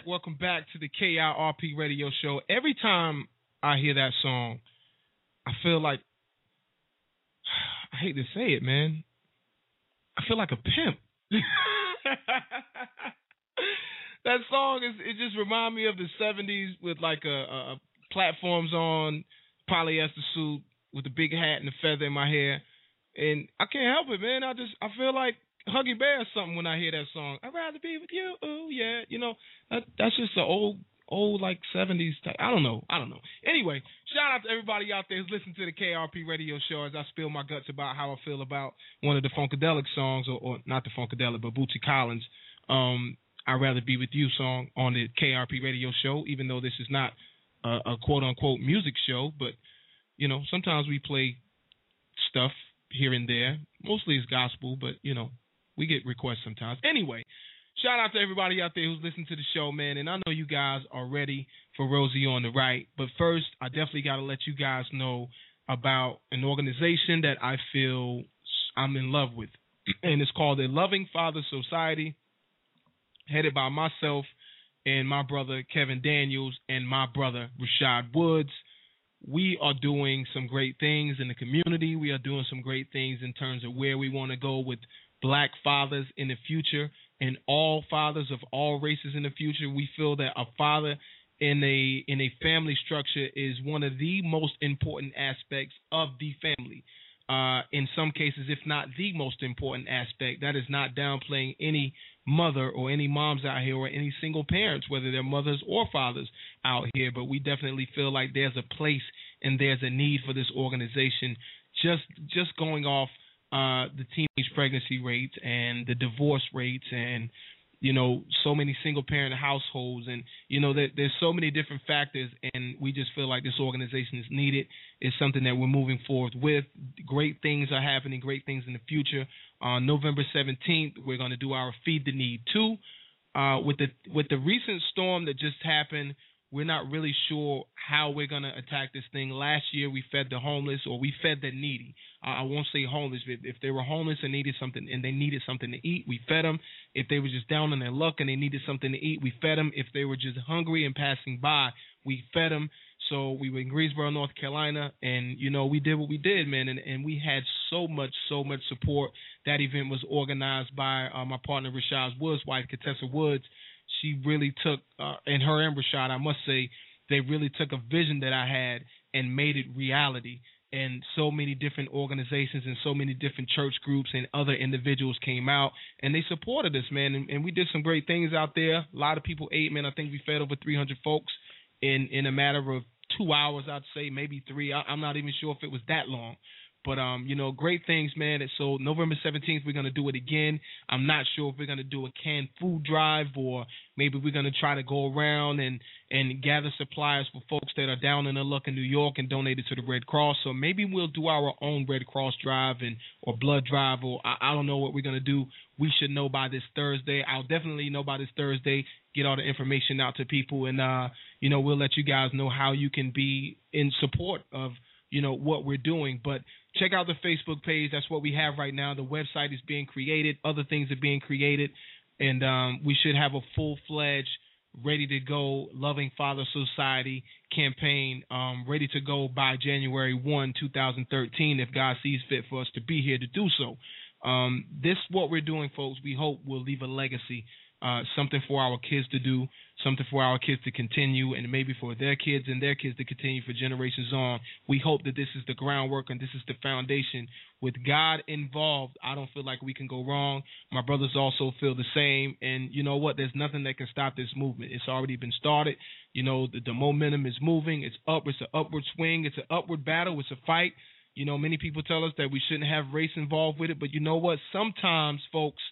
Welcome back to the KIRP Radio Show. Every time I hear that song, I feel like, I hate to say it, man, I feel like a pimp. That song, it just reminds me of the 70s with like a platforms on, polyester suit with a big hat and a feather in my hair. And I can't help it, man. I feel like Huggy Bear or something when I hear that song. I'd rather be with you. Ooh, yeah. You know, that's just the old like 70s type. I don't know. Anyway, shout out to everybody out there who's listening to the KIRP Radio Show as I spill my guts about how I feel about one of the Funkadelic songs, or not the Funkadelic, but Bootsy Collins' I'd Rather Be With You song on the KIRP Radio Show, even though this is not a quote-unquote music show. But, you know, sometimes we play stuff here and there. Mostly it's gospel, but, you know, we get requests sometimes. Anyway, shout out to everybody out there who's listening to the show, man. And I know you guys are ready for Rosie on the Right. But first, I definitely got to let you guys know about an organization that I feel I'm in love with. And it's called the Loving Father Society, headed by myself and my brother Kevin Daniels and my brother Rashad Woods. We are doing some great things in the community. We are doing some great things in terms of where we want to go with Black fathers in the future and all fathers of all races in the future. We feel that a father in a family structure is one of the most important aspects of the family. In some cases, if not the most important aspect. That is not downplaying any mother or any moms out here or any single parents, whether they're mothers or fathers out here. But we definitely feel like there's a place and there's a need for this organization. Just going off the teenage pregnancy rates and the divorce rates and, you know, so many single-parent households and, you know, there's so many different factors, and we just feel like this organization is needed. It's something that we're moving forward with. Great things are happening, great things in the future. On November 17th, we're going to do our Feed the Need 2. With the recent storm that just happened, we're not really sure how we're going to attack this thing. Last year, we fed the homeless, or we fed the needy. I won't say homeless. If they were homeless and they needed something to eat, we fed them. If they were just down on their luck and they needed something to eat, we fed them. If they were just hungry and passing by, we fed them. So we were in Greensboro, North Carolina, and, you know, we did what we did, man, and we had so much support. That event was organized by my partner, Rashad Woods' wife, Katessa Woods. She really took, and her and Rashad, I must say, they really took a vision that I had and made it reality. And so many different organizations and so many different church groups and other individuals came out, and they supported us, man. And we did some great things out there. A lot of people ate, man. I think we fed over 300 folks in a matter of 2 hours, I'd say, maybe three. I'm not even sure if it was that long. But, you know, great things, man. And so November 17th, we're going to do it again. I'm not sure if we're going to do a canned food drive, or maybe we're going to try to go around and gather supplies for folks that are down in the luck in New York and donate it to the Red Cross. So maybe we'll do our own Red Cross drive or blood drive, or I don't know what we're going to do. We should know by this Thursday. I'll definitely know by this Thursday, get all the information out to people. And, you know, we'll let you guys know how you can be in support of, you know, what we're doing. But check out the Facebook page. That's what we have right now. The website is being created. Other things are being created. And we should have a full-fledged, ready-to-go Loving Father Society campaign ready to go by January 1, 2013, if God sees fit for us to be here to do so. This is what we're doing, folks. We hope will leave a legacy, something for our kids to do, something for our kids to continue, and maybe for their kids and their kids to continue for generations on. We hope that this is the groundwork and this is the foundation. With God involved, I don't feel like we can go wrong. My brothers also feel the same. And you know what? There's nothing that can stop this movement. It's already been started. You know, the momentum is moving. It's up. It's an upward swing. It's an upward battle. It's a fight. You know, many people tell us that we shouldn't have race involved with it. But you know what? Sometimes, folks,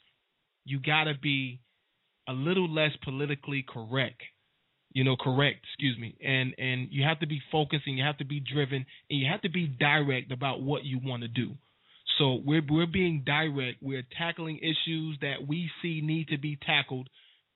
you got to be a little less politically correct, and you have to be focused, and you have to be driven, and you have to be direct about what you want to do. So we're being direct. We're tackling issues that we see need to be tackled,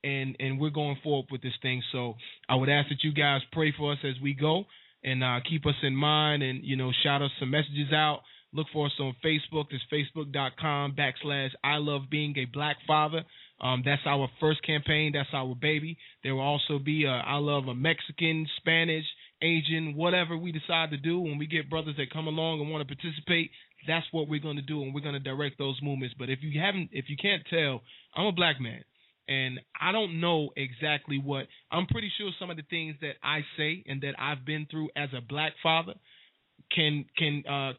and we're going forward with this thing. So I would ask that you guys pray for us as we go, and keep us in mind, and, you know, shout us some messages out. Look for us on Facebook. It's facebook.com/I Love Being a Black Father. That's our first campaign. That's our baby. There will also be I love a Mexican, Spanish, Asian, whatever we decide to do. When we get brothers that come along and want to participate, that's what we're going to do, and we're going to direct those movements. But if you can't tell, I'm a black man, and I don't know exactly what – I'm pretty sure some of the things that I say and that I've been through as a black father can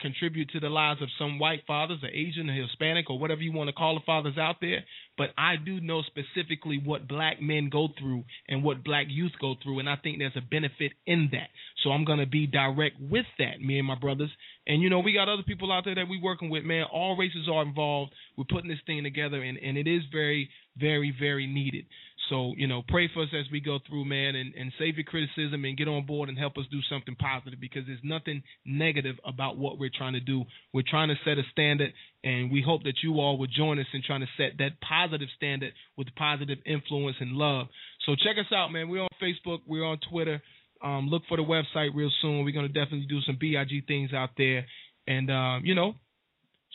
contribute to the lives of some white fathers or Asian or Hispanic or whatever you want to call the fathers out there. But I do know specifically what black men go through and what black youth go through, and I think there's a benefit in that. So I'm going to be direct with that, me and my brothers. And, you know, we got other people out there that we're working with, man. All races are involved. We're putting this thing together, and it is very, very, very needed. So, you know, pray for us as we go through, man, and save your criticism and get on board and help us do something positive, because there's nothing negative about what we're trying to do. We're trying to set a standard, and we hope that you all will join us in trying to set that positive standard with positive influence and love. So check us out, man. We're on Facebook. We're on Twitter. Look for the website real soon. We're going to definitely do some BIG things out there. And, you know,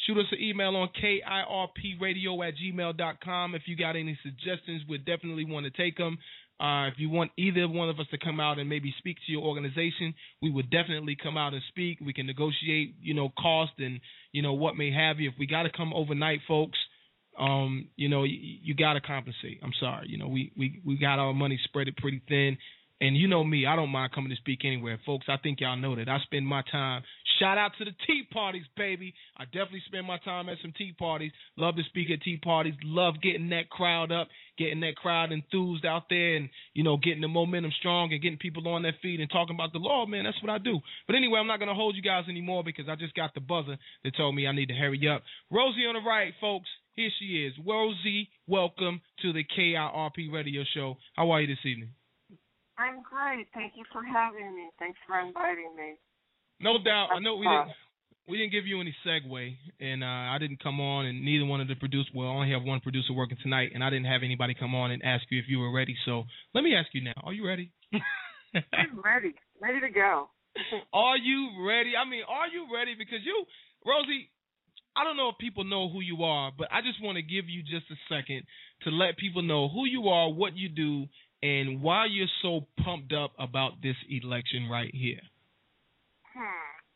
shoot us an email on kirpradio@gmail.com. If you got any suggestions, we definitely want to take them. If you want either one of us to come out and maybe speak to your organization, we would definitely come out and speak. We can negotiate, you know, cost and, you know, what may have you. If we got to come overnight, folks, you know, you got to compensate. I'm sorry. You know, we got our money spread it pretty thin. And you know me, I don't mind coming to speak anywhere. Folks, I think y'all know that. I spend my time. Shout out to the tea parties, baby. I definitely spend my time at some tea parties. Love to speak at tea parties. Love getting that crowd up, getting that crowd enthused out there, and, you know, getting the momentum strong and getting people on their feet and talking about the law, man. That's what I do. But anyway, I'm not going to hold you guys anymore because I just got the buzzer that told me I need to hurry up. Rosie on the right, folks. Here she is. Rosie, welcome to the KIRP Radio Show. How are you this evening? I'm great. Thank you for having me. Thanks for inviting me. No doubt. I know we didn't give you any segue, and I didn't come on, and neither one of the producers. Well, I only have one producer working tonight, and I didn't have anybody come on and ask you if you were ready. So let me ask you now. Are you ready? I'm ready. Ready to go. Are you ready? I mean, are you ready? Because you, Rosie, I don't know if people know who you are, but I just want to give you just a second to let people know who you are, what you do, and why you're so pumped up about this election right here.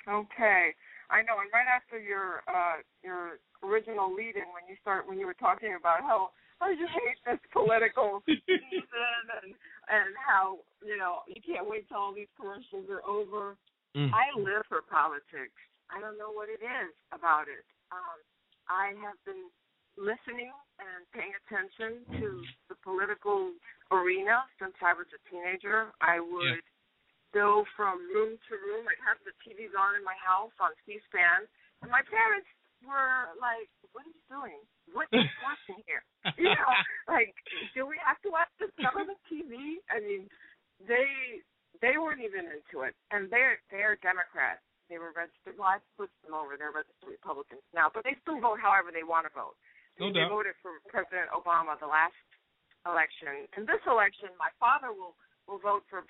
Okay. I know, and right after your original lead-in, when you were talking about how you hate this political season and how, you know, you can't wait till all these commercials are over. I live for politics. I don't know what it is about it. I have been listening and paying attention to the political arena since I was a teenager. I would go from room to room. I'd have the TVs on in my house on C-SPAN, and my parents were like, "What are you doing? What is watching here? You know, like, do we have to watch this government TV?" I mean, they weren't even into it, and they're Democrats. They were registered. Well, I switched them over. They're registered Republicans now, but they still vote however they want to vote. No doubt. They voted for President Obama the last election. In this election, my father will vote for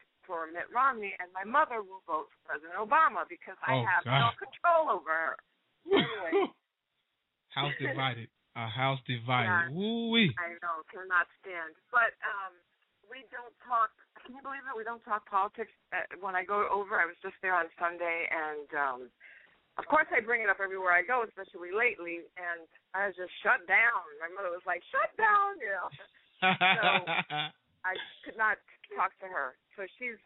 Mitt Romney, and my mother will vote for President Obama because I have no control over her. Anyway. House divided. A house divided. Yeah, woo-wee. I know. Cannot stand. But we don't talk. Can you believe it? We don't talk politics. When I go over, I was just there on Sunday, and of course, I bring it up everywhere I go, especially lately, and I was just shut down. My mother was like, shut down, you know. So I could not talk to her. So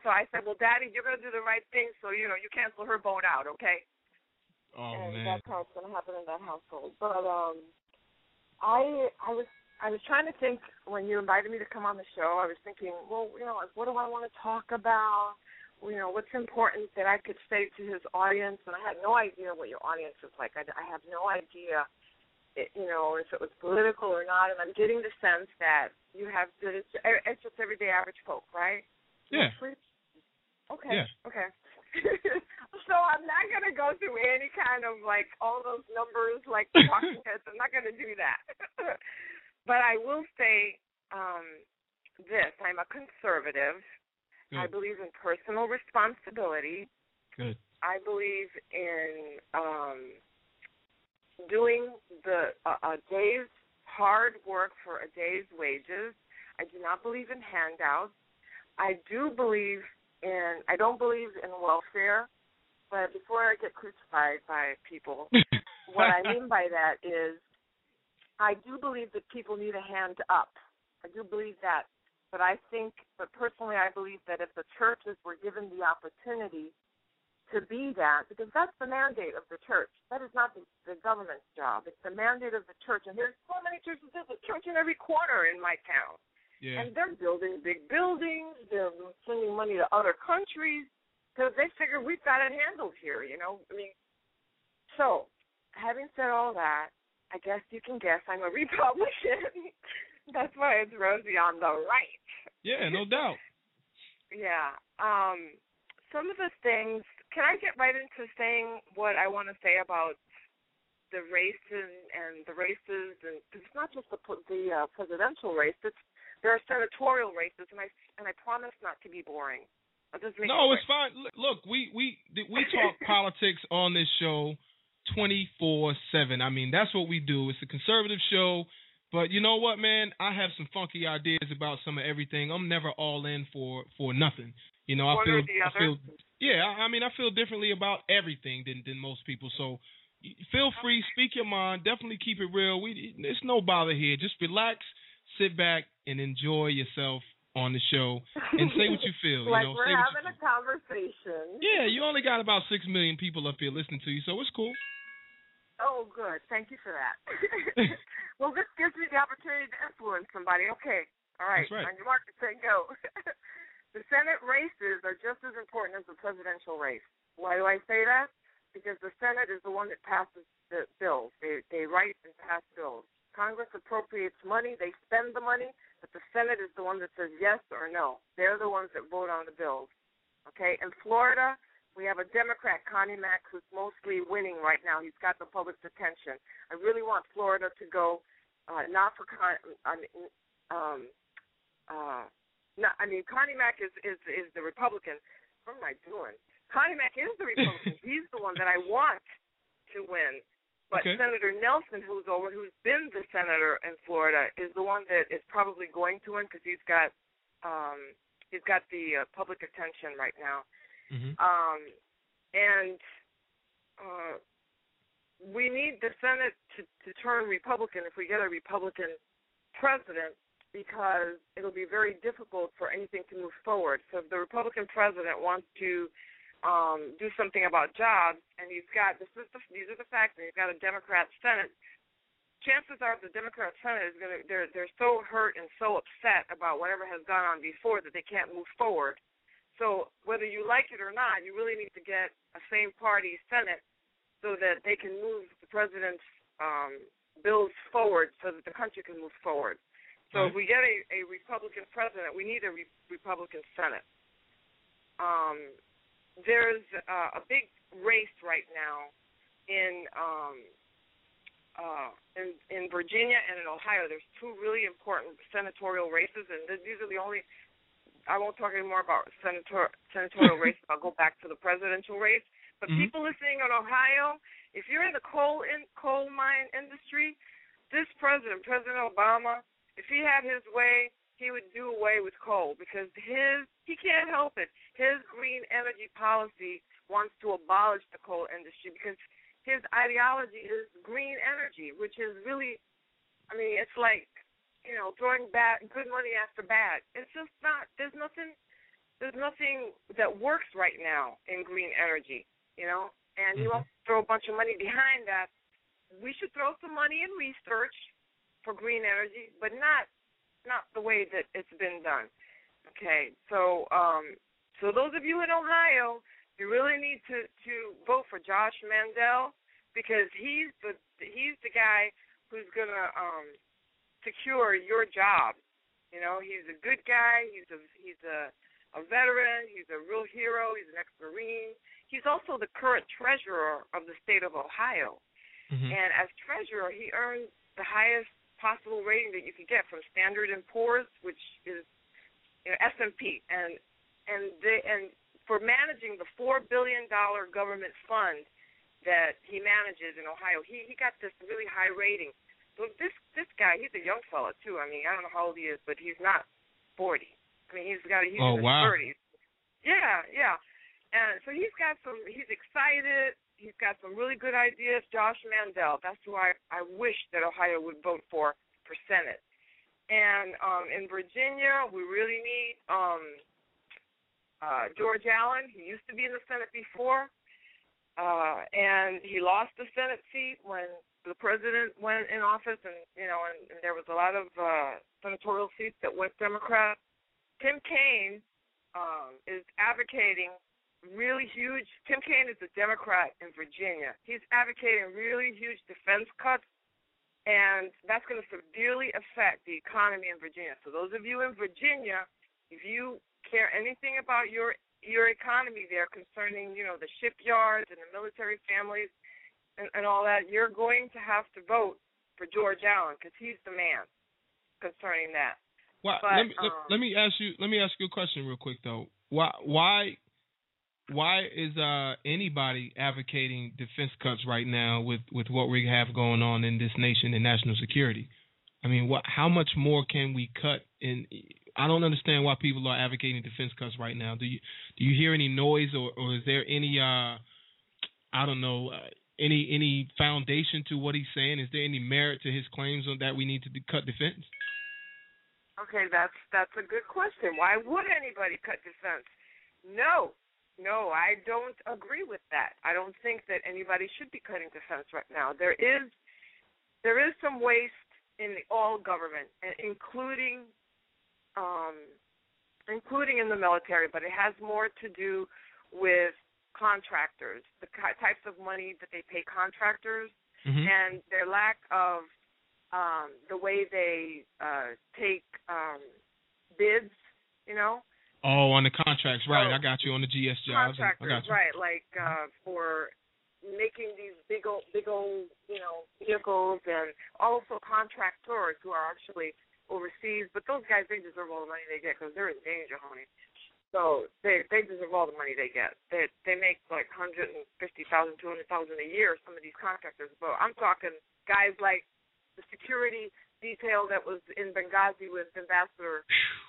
I said, well, Daddy, you're going to do the right thing, so, you know, you cancel her vote out, okay? Oh, and man. That's how it's going to happen in that household. But I was trying to think when you invited me to come on the show, I was thinking, well, you know, what do I want to talk about? You know, what's important that I could say to his audience, and I had no idea what your audience is like. I have no idea, you know, if it was political or not, and I'm getting the sense that you have good, it's just everyday average folk, right? Yeah. Okay, yeah. Okay. So I'm not going to go through any kind of, like, all those numbers, like the talking heads. I'm not going to do that. But I will say this. I'm a conservative. Good. I believe in personal responsibility. Good. I believe in doing a day's hard work for a day's wages. I do not believe in handouts. I don't believe in welfare, but before I get crucified by people, what I mean by that is I do believe that people need a hand up. I do believe that. But personally I believe that if the churches were given the opportunity to be that, because that's the mandate of the church. That is not the government's job. It's the mandate of the church. And there's so many churches. There's a church in every corner in my town. Yeah. And they're building big buildings. They're sending money to other countries because they figure we've got it handled here, you know. I mean, so having said all that, I guess you can guess I'm a Republican. That's why it's Rosie on the Right. Yeah, no doubt. Yeah. Some of the things, can I get right into saying what I want to say about the race and the races? And it's not just the presidential race. There are senatorial races, and I promise not to be boring. No, it's fine. Look, we talk politics on this show 24/7. I mean, that's what we do. It's a conservative show. But you know what, man? I have some funky ideas about some of everything. I'm never all in for nothing. You know, I feel differently about everything than most people. So feel free, speak your mind. Definitely keep it real. It's no bother here. Just relax, sit back, and enjoy yourself on the show and say what you feel. Like you know, we're having a conversation. Yeah, you only got about 6 million people up here listening to you, so it's cool. Oh, good. Thank you for that. Well, this gives me the opportunity to influence somebody. Okay. All right. That's right. On your mark, say go. The Senate races are just as important as the presidential race. Why do I say that? Because the Senate is the one that passes the bills. They write and pass bills. Congress appropriates money. They spend the money. But the Senate is the one that says yes or no. They're the ones that vote on the bills. Okay? In Florida, we have a Democrat, Connie Mack, who's mostly winning right now. He's got the public's attention. I really want Florida to go Connie Mack is the Republican. What am I doing? Connie Mack is the Republican. He's the one that I want to win. But okay. Senator Nelson, who's been the senator in Florida, is the one that is probably going to win because he's got the public attention right now. Mm-hmm. We need the Senate to turn Republican if we get a Republican president, because it'll be very difficult for anything to move forward. So if the Republican president wants to do something about jobs, and these are the facts, and he's got a Democrat Senate, chances are the Democrat Senate they're so hurt and so upset about whatever has gone on before that they can't move forward. So whether you like it or not, you really need to get a same-party Senate so that they can move the president's bills forward so that the country can move forward. So if we get a Republican president, we need a Republican Senate. There's a big race right now in Virginia and in Ohio. There's two really important senatorial races, and these are the only. I won't talk anymore about senatorial races. I'll go back to the presidential race. But mm-hmm. People listening in Ohio, if you're in the coal mine industry, this President Obama. If he had his way, he would do away with coal because he can't help it. His green energy policy wants to abolish the coal industry because his ideology is green energy, which is really, I mean, it's like, you know, throwing bad good money after bad. It's just not. There's nothing that works right now in green energy, you know. And mm-hmm. He wants to throw a bunch of money behind that. We should throw some money in research for green energy, but not the way that it's been done. Okay, so those of you in Ohio, you really need to vote for Josh Mandel because he's the guy who's gonna secure your job. You know, he's a good guy. He's a veteran. He's a real hero. He's an ex-Marine. He's also the current treasurer of the state of Ohio, mm-hmm. and as treasurer, he earned the highest possible rating that you could get from Standard & Poor's, which is S&P, and for managing the $4 billion government fund that he manages in Ohio, he got this really high rating. Look, this guy, he's a young fella, too. I mean, I don't know how old he is, but he's not 40. I mean, he's in his 30s. Yeah, yeah. And so he's excited. He's got some really good ideas. Josh Mandel, that's who I wish that Ohio would vote for Senate. And in Virginia, we really need George Allen. He used to be in the Senate before, and he lost the Senate seat when the president went in office, and you know, and there was a lot of senatorial seats that went Democrat. Tim Kaine is advocating really huge. Tim Kaine is a Democrat in Virginia. He's advocating really huge defense cuts, and that's going to severely affect the economy in Virginia. So those of you in Virginia, if you care anything about your economy there concerning, you know, the shipyards and the military families, and all that, you're going to have to vote for George Allen because he's the man concerning that. Well, but, let me ask you a question real quick though. Why is anybody advocating defense cuts right now with what we have going on in this nation and national security? I mean, how much more can we cut? And I don't understand why people are advocating defense cuts right now. Do you hear any noise or is there any I don't know. Any foundation to what he's saying? Is there any merit to his claims on that we need to cut defense? Okay, that's a good question. Why would anybody cut defense? No, I don't agree with that. I don't think that anybody should be cutting defense right now. There is some waste in all government, including in the military, but it has more to do with contractors, the types of money that they pay contractors, mm-hmm. and their lack of the way they take bids, you know. Oh, on the contracts, right. I got you on the GS jobs. Contractors, right, like for making these big old, you know, vehicles, and also contractors who are actually overseas. But those guys, they deserve all the money they get because they're in danger, honey. So they deserve all the money they get. They make like $150,000, $200,000 a year, some of these contractors. But I'm talking guys like the security detail that was in Benghazi with Ambassador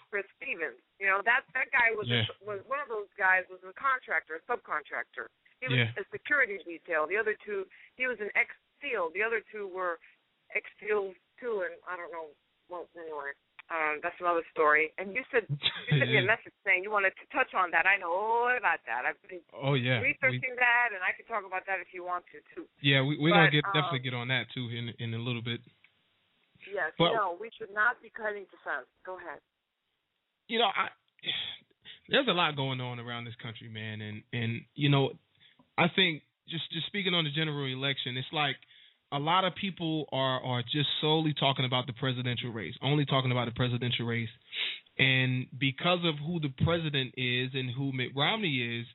Chris Stevens. You know, that guy was one of those guys was a contractor, a subcontractor. He was a security detail. The other two, he was an ex-SEAL. The other two were ex-SEALs too, and I don't know. Well, anyway. That's another story. And you sent me a message saying you wanted to touch on that. I know all about that. I've been researching that, and I can talk about that if you want to, too. Yeah, we're going to definitely get on that, too, in a little bit. Yes, but, no, we should not be cutting defense. Go ahead. You know, there's a lot going on around this country, man. And you know, I think just speaking on the general election, it's like, a lot of people are just solely talking about the presidential race, only talking about the presidential race. And because of who the president is and who Mitt Romney is,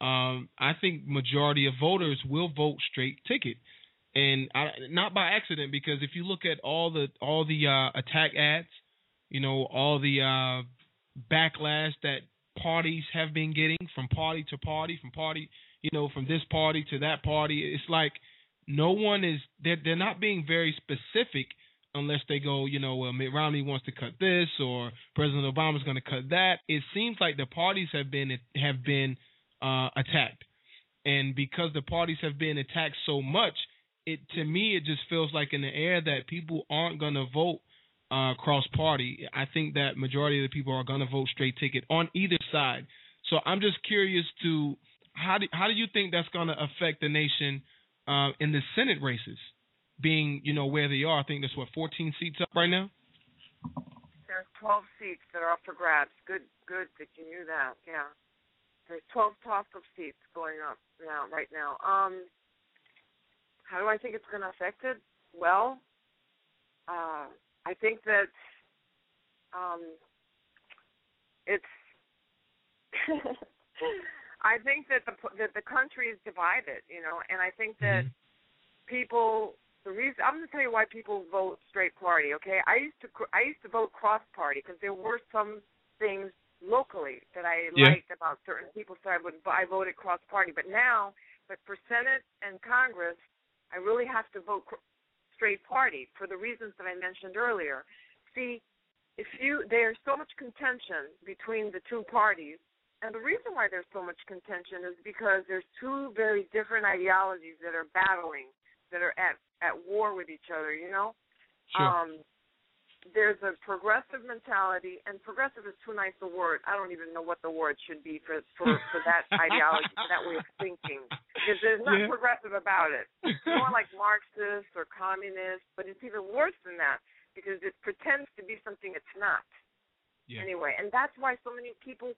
I think majority of voters will vote straight ticket. And not by accident, because if you look at all the attack ads, you know, all the backlash that parties have been getting from party to party, you know, from this party to that party, it's like – no one is – they're not being very specific unless they go, you know, well, Mitt Romney wants to cut this or President Obama's going to cut that. It seems like the parties have been attacked. And because the parties have been attacked so much, to me it just feels like in the air that people aren't going to vote cross-party. I think that majority of the people are going to vote straight ticket on either side. So I'm just curious to – how do you think that's going to affect the nation – in the Senate races, being, you know, where they are, I think there's, 14 seats up right now? There's 12 seats that are up for grabs. Good that you knew that, yeah. There's 12 toss-up seats going up now, right now. How do I think it's going to affect it? Well, I think that it's... I think that the country is divided, you know, and I think that people I'm going to tell you why people vote straight party. Okay, I used to vote cross party because there were some things locally that I liked about certain people, so I voted cross party. But now, for Senate and Congress, I really have to vote straight party for the reasons that I mentioned earlier. See, there's so much contention between the two parties, and the reason why there's so much contention is because there's two very different ideologies that are battling, that are at war with each other, you know? Sure. There's a progressive mentality, and progressive is too nice a word. I don't even know what the word should be for that ideology, for that way of thinking. Because there's nothing progressive about it. It's more like Marxist or communist, but it's even worse than that because it pretends to be something it's not. Yeah. Anyway, and that's why so many people,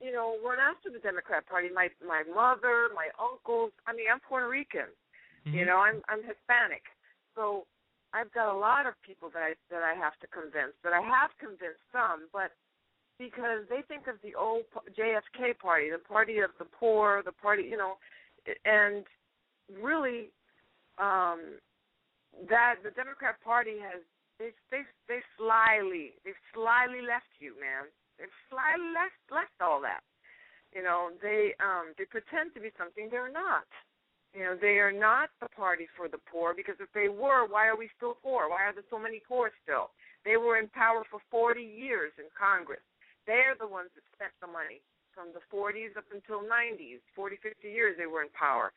you know, went after the Democrat Party. My mother, my uncles. I mean, I'm Puerto Rican. Mm-hmm. You know, I'm Hispanic. So I've got a lot of people that I have to convince, that I have convinced some, but because they think of the old JFK party, the party of the poor, the party, you know, and really that the Democrat Party has, they've slyly left you, man. They've slyly left all that. You know, they pretend to be something they're not. You know, they are not the party for the poor, because if they were, why are we still poor? Why are there so many poor still? They were in power for 40 years in Congress. They are the ones that spent the money from the 40s up until 90s, 40, 50 years they were in power.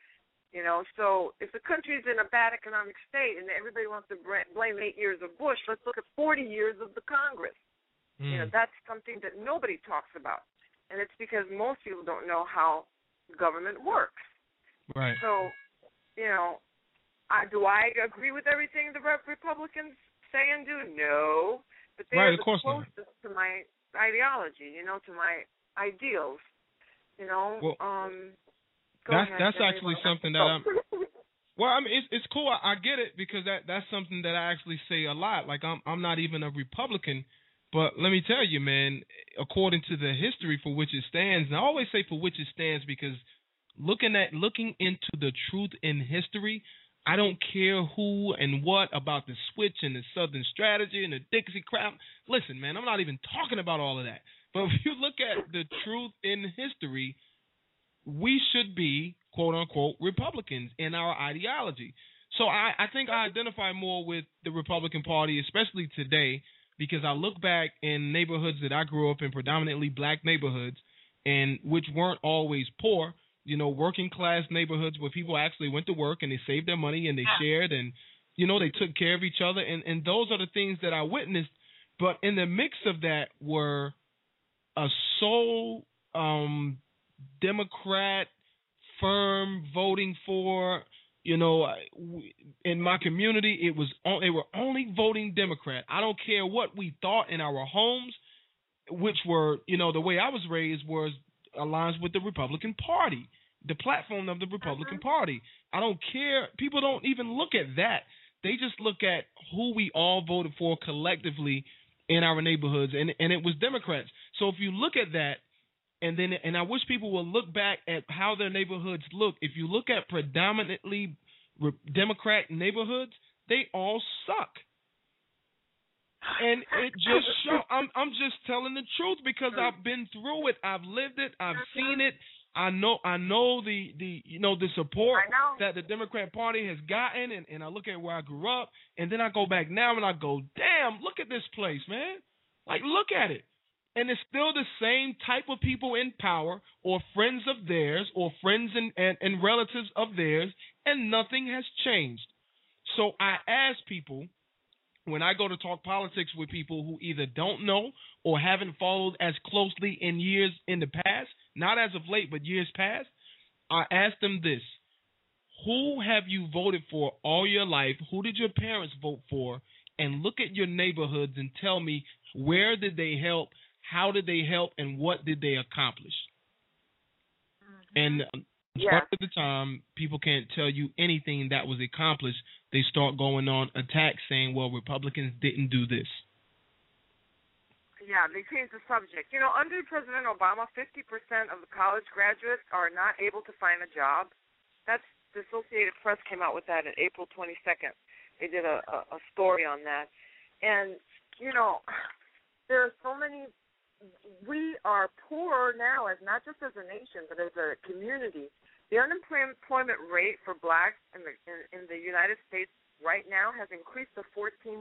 You know, so if the country is in a bad economic state and everybody wants to blame 8 years of Bush, let's look at 40 years of the Congress. Mm. You know, that's something that nobody talks about, and it's because most people don't know how government works. Right. So, you know, do I agree with everything the Republicans say and do? No. But they are the closest to my ideology, you know, to my ideals, you know. Well, that's actually something that I'm – well, I mean, it's cool. I get it, because that's something that I actually say a lot. Like, I'm not even a Republican, but let me tell you, man, according to the history for which it stands, and I always say for which it stands because – Looking into the truth in history, I don't care who and what about the switch and the Southern strategy and the Dixie crap. Listen, man, I'm not even talking about all of that. But if you look at the truth in history, we should be, quote unquote, Republicans in our ideology. So I think I identify more with the Republican Party, especially today, because I look back in neighborhoods that I grew up in, predominantly black neighborhoods, and which weren't always poor. You know, working class neighborhoods where people actually went to work and they saved their money and they shared and, you know, they took care of each other. And those are the things that I witnessed. But in the mix of that were a sole Democrat firm voting for, you know, in my community, they were only voting Democrat. I don't care what we thought in our homes, which were, you know, the way I was raised was aligns with the Republican Party, the platform of the Republican Party. I don't care. People don't even look at that. They just look at who we all voted for collectively in our neighborhoods, and it was Democrats. So if you look at that, and I wish people will look back at how their neighborhoods look. If you look at predominantly Democrat neighborhoods, they all suck. And it just shows. I'm just telling the truth because I've been through it. I've lived it. I've seen it. I know the you know the support that the Democrat Party has gotten, and I look at where I grew up, and then I go back now and I go, damn, look at this place, man. Like, look at it. And it's still the same type of people in power or friends of theirs or friends and relatives of theirs, and nothing has changed. So I ask people, when I go to talk politics with people who either don't know or haven't followed as closely in years in the past, not as of late, but years past, I ask them this: who have you voted for all your life? Who did your parents vote for? And look at your neighborhoods and tell me, where did they help? How did they help? And what did they accomplish? Mm-hmm. And part of the time, people can't tell you anything that was accomplished. They start going on attacks saying, well, Republicans didn't do this. Yeah, they changed the subject. You know, under President Obama, 50% of the college graduates are not able to find a job. That's the Associated Press came out with that on April 22nd. They did a story on that. And, you know, there are so many – we are poor now, as not just as a nation but as a community. The unemployment rate for blacks in the United States right now has increased to 14.3%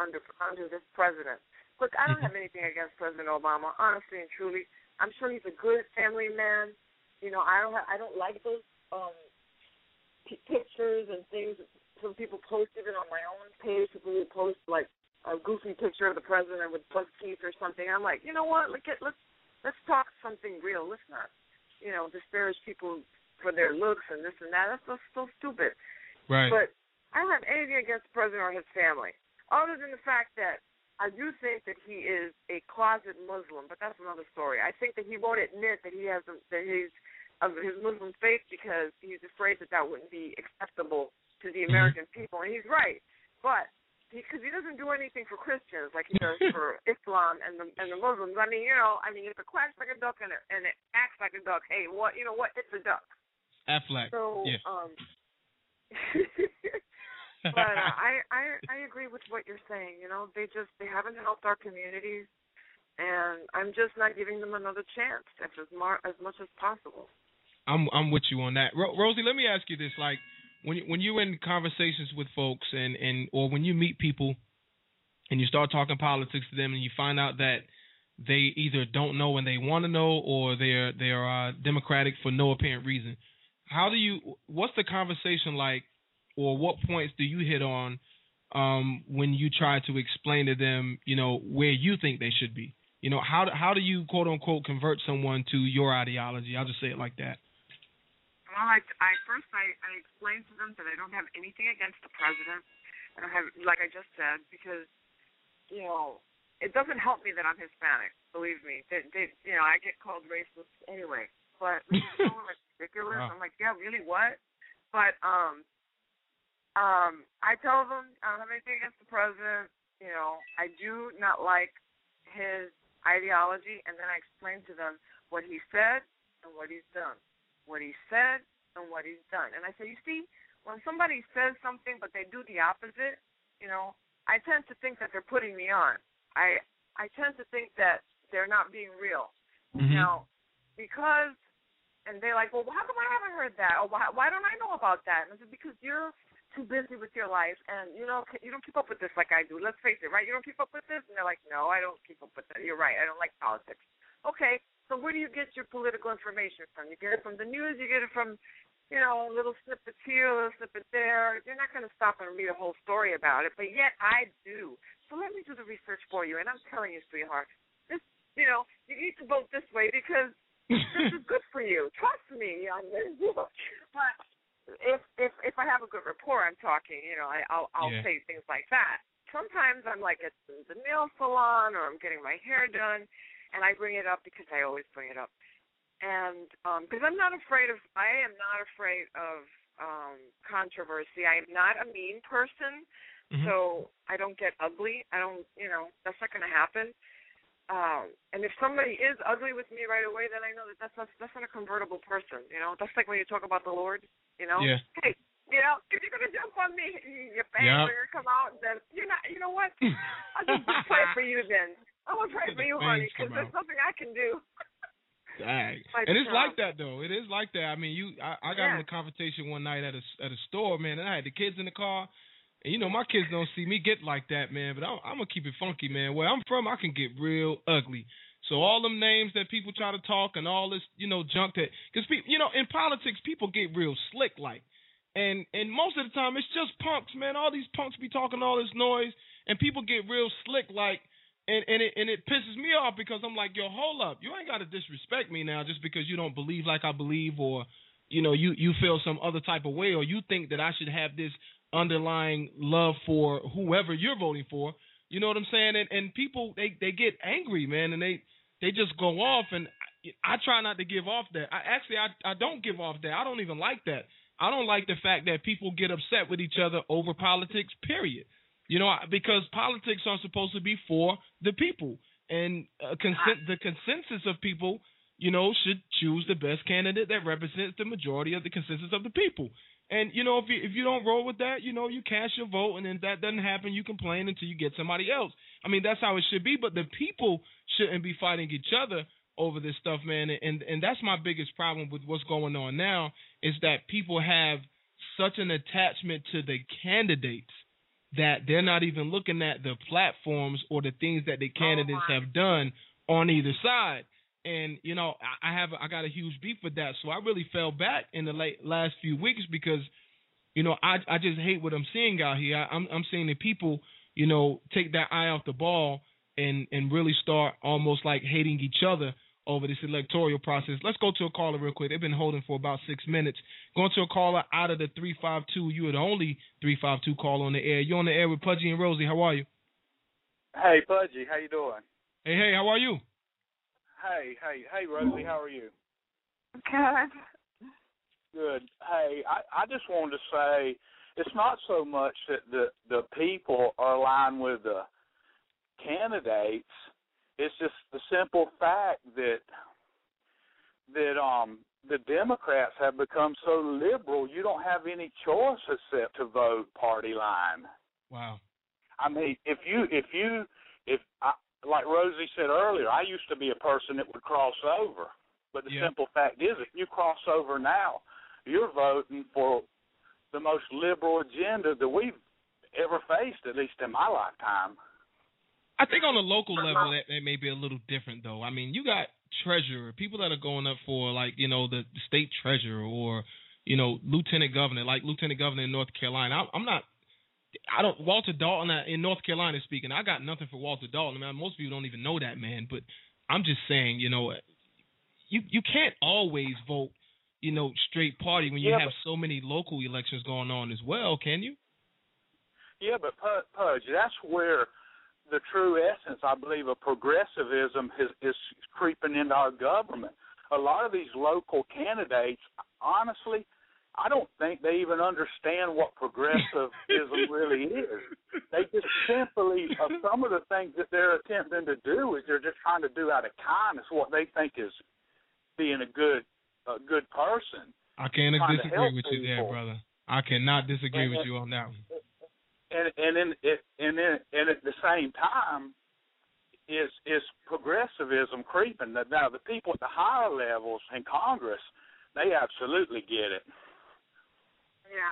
under this president. Look, I don't have anything against President Obama, honestly and truly. I'm sure he's a good family man. You know, I don't like those pictures and things. Some people post even on my own page. People would post like a goofy picture of the president with buck teeth or something. I'm like, you know what? Let's talk something real. Let's not, you know, disparage people for their looks and this and that. That's so stupid. Right. But I don't have anything against the president or his family, other than the fact that I do think that he is a closet Muslim, but that's another story. I think that he won't admit that he has his Muslim faith because he's afraid that wouldn't be acceptable to the American people, and he's right. But because he doesn't do anything for Christians like he does for Islam and the Muslims. I mean, you know, if it quacks like a duck and it acts like a duck, hey, what? You know what? It's a duck. Affleck. So, yeah. But I agree with what you're saying. You know, they haven't helped our communities, and I'm just not giving them another chance as much as possible. I'm with you on that, Rosie. Let me ask you this: like when you're in conversations with folks, or when you meet people, and you start talking politics to them, and you find out that they either don't know and they want to know, or they're Democratic for no apparent reason. What's the conversation like? Or what points do you hit on when you try to explain to them, you know, where you think they should be? You know, how do you, quote, unquote, convert someone to your ideology? I'll just say it like that. Well, I explain to them that I don't have anything against the president. I don't have, like I just said, because, you know, it doesn't help me that I'm Hispanic, believe me. You know, I get called racist anyway. But it's so ridiculous. Wow. I'm like, yeah, really, what? But, I tell them I don't have anything against the president. You know, I do not like his ideology, and then I explain to them what he said and what he's done. What he said and what he's done. And I say, you see, when somebody says something but they do the opposite, you know, I tend to think that they're putting me on. I tend to think that they're not being real. Mm-hmm. Now, because, and they're like, well, how come I haven't heard that? Or why don't I know about that? And I said, because you're too busy with your life, and, you know, you don't keep up with this like I do. Let's face it, right? You don't keep up with this? And they're like, no, I don't keep up with that. You're right. I don't like politics. Okay, so where do you get your political information from? You get it from the news. You get it from, you know, little snippets here, little snippet there. You're not going to stop and read a whole story about it, but yet I do. So let me do the research for you, and I'm telling you, sweetheart, this, you know, you need to vote this way because this is good for you. Trust me. I'm going to do it. But If I have a good rapport, I'm talking, you know, I'll say things like that. Sometimes I'm like at the nail salon or I'm getting my hair done, and I bring it up because I always bring it up. And because I am not afraid of controversy. I am not a mean person, so I don't get ugly. I don't, you know, that's not going to happen. And if somebody is ugly with me right away, then I know that that's not a convertible person, you know. That's like when you talk about the Lord, you know. Yeah. Hey, you know, if you're going to jump on me, your bang, you're going to come out, then you're not, you know what, I'll just pray for you then. I'm going to pray for you, honey, because there's nothing I can do. Dang. And it's like that, though. It is like that. I mean, I got in a confrontation one night at a store, man, and I had the kids in the car. And, you know, my kids don't see me get like that, man, but I'm going to keep it funky, man. Where I'm from, I can get real ugly. So all them names that people try to talk and all this, you know, junk that – because, you know, in politics, people get real slick-like. And most of the time, it's just punks, man. All these punks be talking all this noise, and people get real slick-like, and it pisses me off because I'm like, yo, hold up. You ain't got to disrespect me now just because you don't believe like I believe or, you know, you feel some other type of way or you think that I should have this – underlying love for whoever you're voting for, you know what I'm saying? And people, they get angry, man, and they just go off, and I try not to give off that. I don't give off that. I don't even like that. I don't like the fact that people get upset with each other over politics, period. You know, because politics are supposed to be for the people, and the consensus of people, you know, should choose the best candidate that represents the majority of the consensus of the people. And, you know, if you don't roll with that, you know, you cast your vote, and if that doesn't happen, you complain until you get somebody else. I mean, that's how it should be, but the people shouldn't be fighting each other over this stuff, man. And that's my biggest problem with what's going on now is that people have such an attachment to the candidates that they're not even looking at the platforms or the things that the candidates have done on either side. And, you know, I got a huge beef with that. So I really fell back in the last few weeks because, you know, I just hate what I'm seeing out here. I'm seeing the people, you know, take that eye off the ball and really start almost like hating each other over this electoral process. Let's go to a caller real quick. They've been holding for about 6 minutes. Going to a caller out of the 352. You are the only 352 caller on the air. You're on the air with Pudgy and Rosie. How are you? Hey, Pudgy. How you doing? Hey, how are you? Hey, Rosie. How are you? Good. Hey, I just wanted to say it's not so much that the people are aligned with the candidates. It's just the simple fact that the Democrats have become so liberal, you don't have any choice except to vote party line. Wow. I mean, if like Rosie said earlier, I used to be a person that would cross over, but the simple fact is, if you cross over now, you're voting for the most liberal agenda that we've ever faced, at least in my lifetime. I think on a local level, that may be a little different, though. I mean, you got treasurer, people that are going up for, like, you know, the state treasurer or, you know, lieutenant governor, like lieutenant governor in North Carolina. Walter Dalton in North Carolina speaking, I got nothing for Walter Dalton. I mean, most people don't even know that man, but I'm just saying, you know, you can't always vote, you know, straight party when you have so many local elections going on as well, can you? Yeah, but Pudge, that's where the true essence, I believe, of progressivism is creeping into our government. A lot of these local candidates, honestly, I don't think they even understand what progressivism really is. They just simply, some of the things that they're attempting to do is they're just trying to do out of kindness what they think is being a good person. I can't disagree with you there, brother. I cannot disagree with you on that one. And at the same time, is progressivism creeping? Now, the people at the higher levels in Congress, they absolutely get it.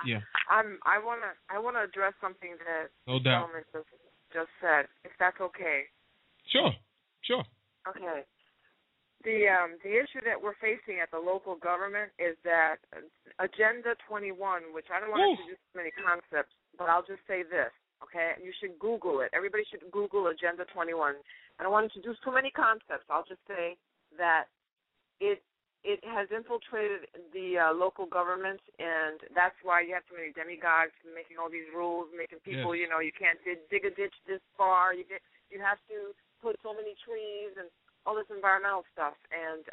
Yeah. I want to address something that Solomon just said, if that's okay. Sure. Okay. The issue that we're facing at the local government is that Agenda 21, which I don't want to introduce too many concepts, but I'll just say this, okay? You should Google it. Everybody should Google Agenda 21. I don't want to introduce too many concepts. I'll just say that it has infiltrated the local governments, and that's why you have so many demigods making all these rules, making people, you know, you can't dig a ditch this far. You have to put so many trees and all this environmental stuff. And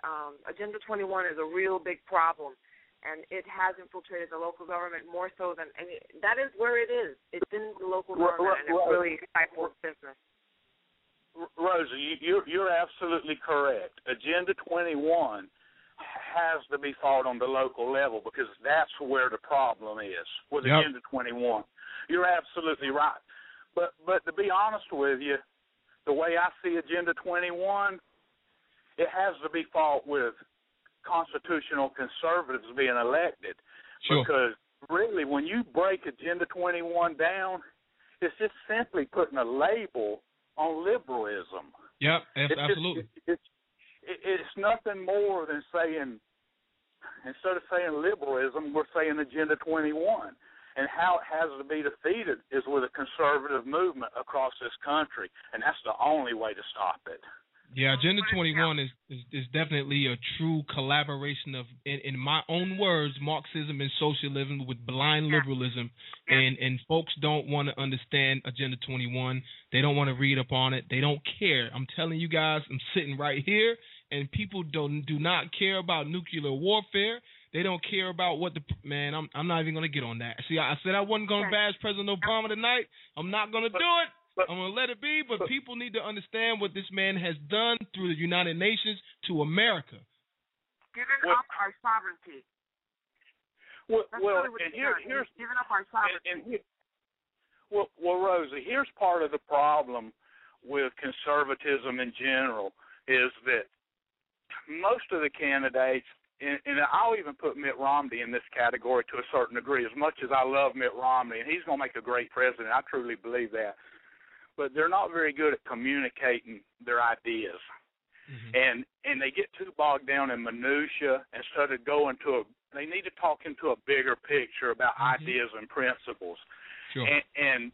Agenda 21 is a real big problem. And it has infiltrated the local government more so than any. That is where it is. It's in the local government, and it's really stifles business. Rosie, you're absolutely correct. Agenda 21 has to be fought on the local level because that's where the problem is with Agenda 21. You're absolutely right. But to be honest with you, the way I see Agenda 21, it has to be fought with constitutional conservatives being elected, because really when you break Agenda 21 down, it's just simply putting a label on liberalism. Yep, absolutely. It's nothing more than saying, instead of saying liberalism, we're saying Agenda 21. And how it has to be defeated is with a conservative movement across this country, and that's the only way to stop it. Yeah, Agenda 21 is definitely a true collaboration of, in my own words, Marxism and socialism with blind liberalism. And folks don't want to understand Agenda 21. They don't want to read up on it. They don't care. I'm telling you guys, I'm sitting right here, and people do not care about nuclear warfare. They don't care about what the – man, I'm not even going to get on that. See, I said I wasn't going to bash President Obama tonight. I'm not going to do it. I'm going to let it be, but people need to understand what this man has done through the United Nations to America. Giving up our sovereignty. Giving up our sovereignty. Well, Rosie, here's part of the problem with conservatism in general is that most of the candidates And I'll even put Mitt Romney in this category to a certain degree. As much as I love Mitt Romney, and he's going to make a great president, I truly believe that. But they're not very good at communicating their ideas. Mm-hmm. And they get too bogged down in minutia instead of going to they need to talk into a bigger picture about mm-hmm. ideas and principles. Sure. And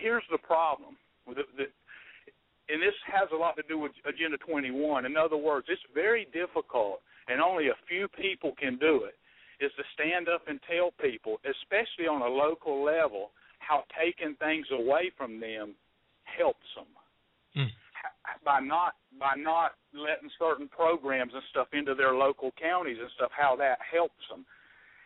here's the problem. And this has a lot to do with Agenda 21. In other words, it's very difficult, and only a few people can do it, is to stand up and tell people, especially on a local level, how taking things away from them helps them by not letting certain programs and stuff into their local counties and stuff, how that helps them.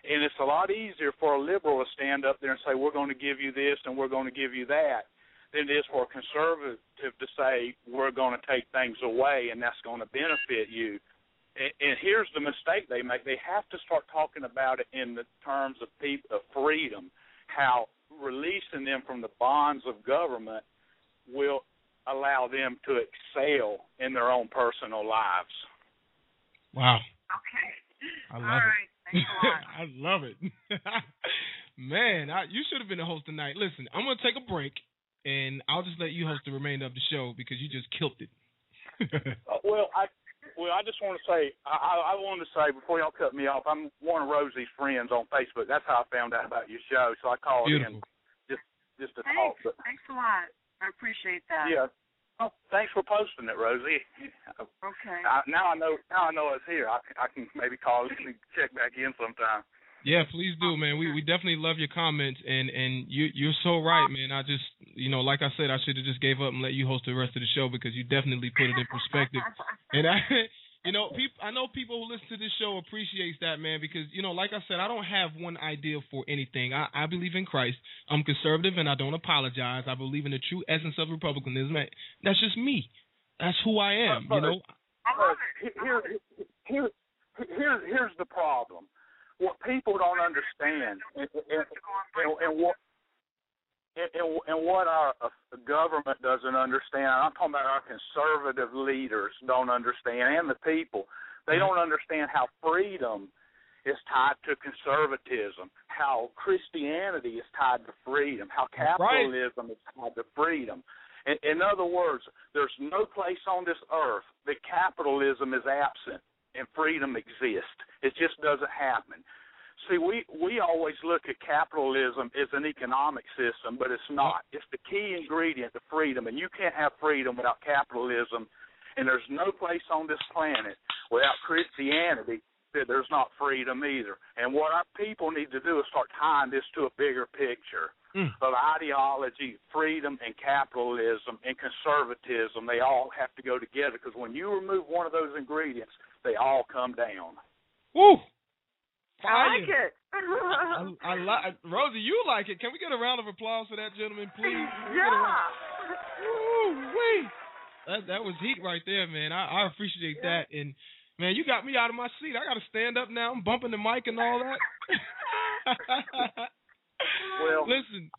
And it's a lot easier for a liberal to stand up there and say, we're going to give you this and we're going to give you that, than it is for a conservative to say, we're going to take things away and that's going to benefit you. And here's the mistake they make. They have to start talking about it in the terms of freedom, how releasing them from the bonds of government will allow them to excel in their own personal lives. Wow. Okay. All right. Thanks a lot. I love it. Man, you should have been the host tonight. Listen, I'm going to take a break, and I'll just let you host the remainder of the show because you just killed it. Well, I just want to say, I wanted to say, before y'all cut me off, I'm one of Rosie's friends on Facebook. That's how I found out about your show, so I called in just to talk. But thanks a lot. I appreciate that. Yeah. Well, thanks for posting it, Rosie. Okay. Now I know it's here. I can maybe call in and check back in sometime. Yeah, please do, man. We definitely love your comments, and you're so right, man. I just, like I said, I should have just gave up and let you host the rest of the show because you definitely put it in perspective. And I know people who listen to this show appreciates that, man, because, like I said, I don't have one idea for anything. I believe in Christ. I'm conservative, and I don't apologize. I believe in the true essence of Republicanism. That's just me. That's who I am, Here's the problem. What people don't understand and what our government doesn't understand, I'm talking about our conservative leaders don't understand, and the people, they don't understand how freedom is tied to conservatism, how Christianity is tied to freedom, how capitalism is tied to freedom. In other words, there's no place on this earth that capitalism is absent and freedom exists. It just doesn't happen. See, we always look at capitalism as an economic system, but it's not. It's the key ingredient to freedom, and you can't have freedom without capitalism, and there's no place on this planet without Christianity that there's not freedom either. And what our people need to do is start tying this to a bigger picture of ideology, freedom, and capitalism, and conservatism. They all have to go together, because when you remove one of those ingredients, they all come down. Woo! Fire. I like it. I like Rosie. You like it. Can we get a round of applause for that gentleman, please? Yeah. Woo-wee. That was heat right there, man. I appreciate that. And man, you got me out of my seat. I got to stand up now. I'm bumping the mic and all that. Well, listen.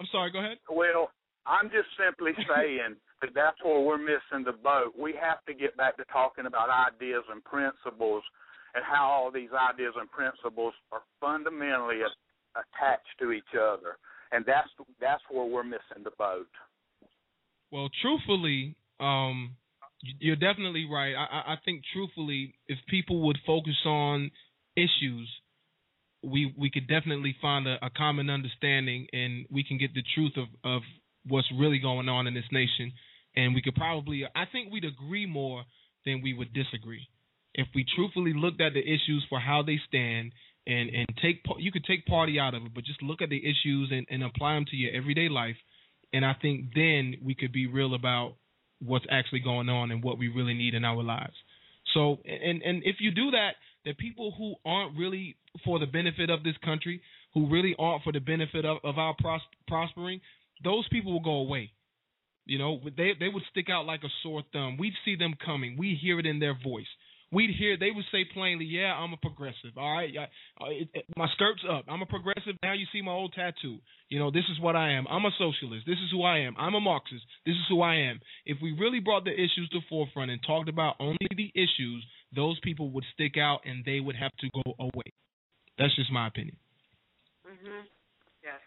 I'm sorry. Go ahead. Well, I'm just simply saying. That's where we're missing the boat. We have to get back to talking about ideas and principles and how all these ideas and principles are fundamentally attached to each other. And that's where we're missing the boat. Well, truthfully, you're definitely right. I think truthfully, if people would focus on issues, we could definitely find a common understanding, and we can get the truth of what's really going on in this nation. And we could probably, I think we'd agree more than we would disagree. If we truthfully looked at the issues for how they stand and you could take party out of it, but just look at the issues and apply them to your everyday life. And I think then we could be real about what's actually going on and what we really need in our lives. So, and if you do that, the people who aren't really for the benefit of this country, who really aren't for the benefit of our prospering, those people will go away. They would stick out like a sore thumb. We'd see them coming. We'd hear it in their voice. They would say plainly, yeah, I'm a progressive. All right, my skirt's up. I'm a progressive. Now you see my old tattoo. This is what I am. I'm a socialist. This is who I am. I'm a Marxist. This is who I am. If we really brought the issues to the forefront and talked about only the issues, those people would stick out and they would have to go away. That's just my opinion. Mm-hmm. Yes.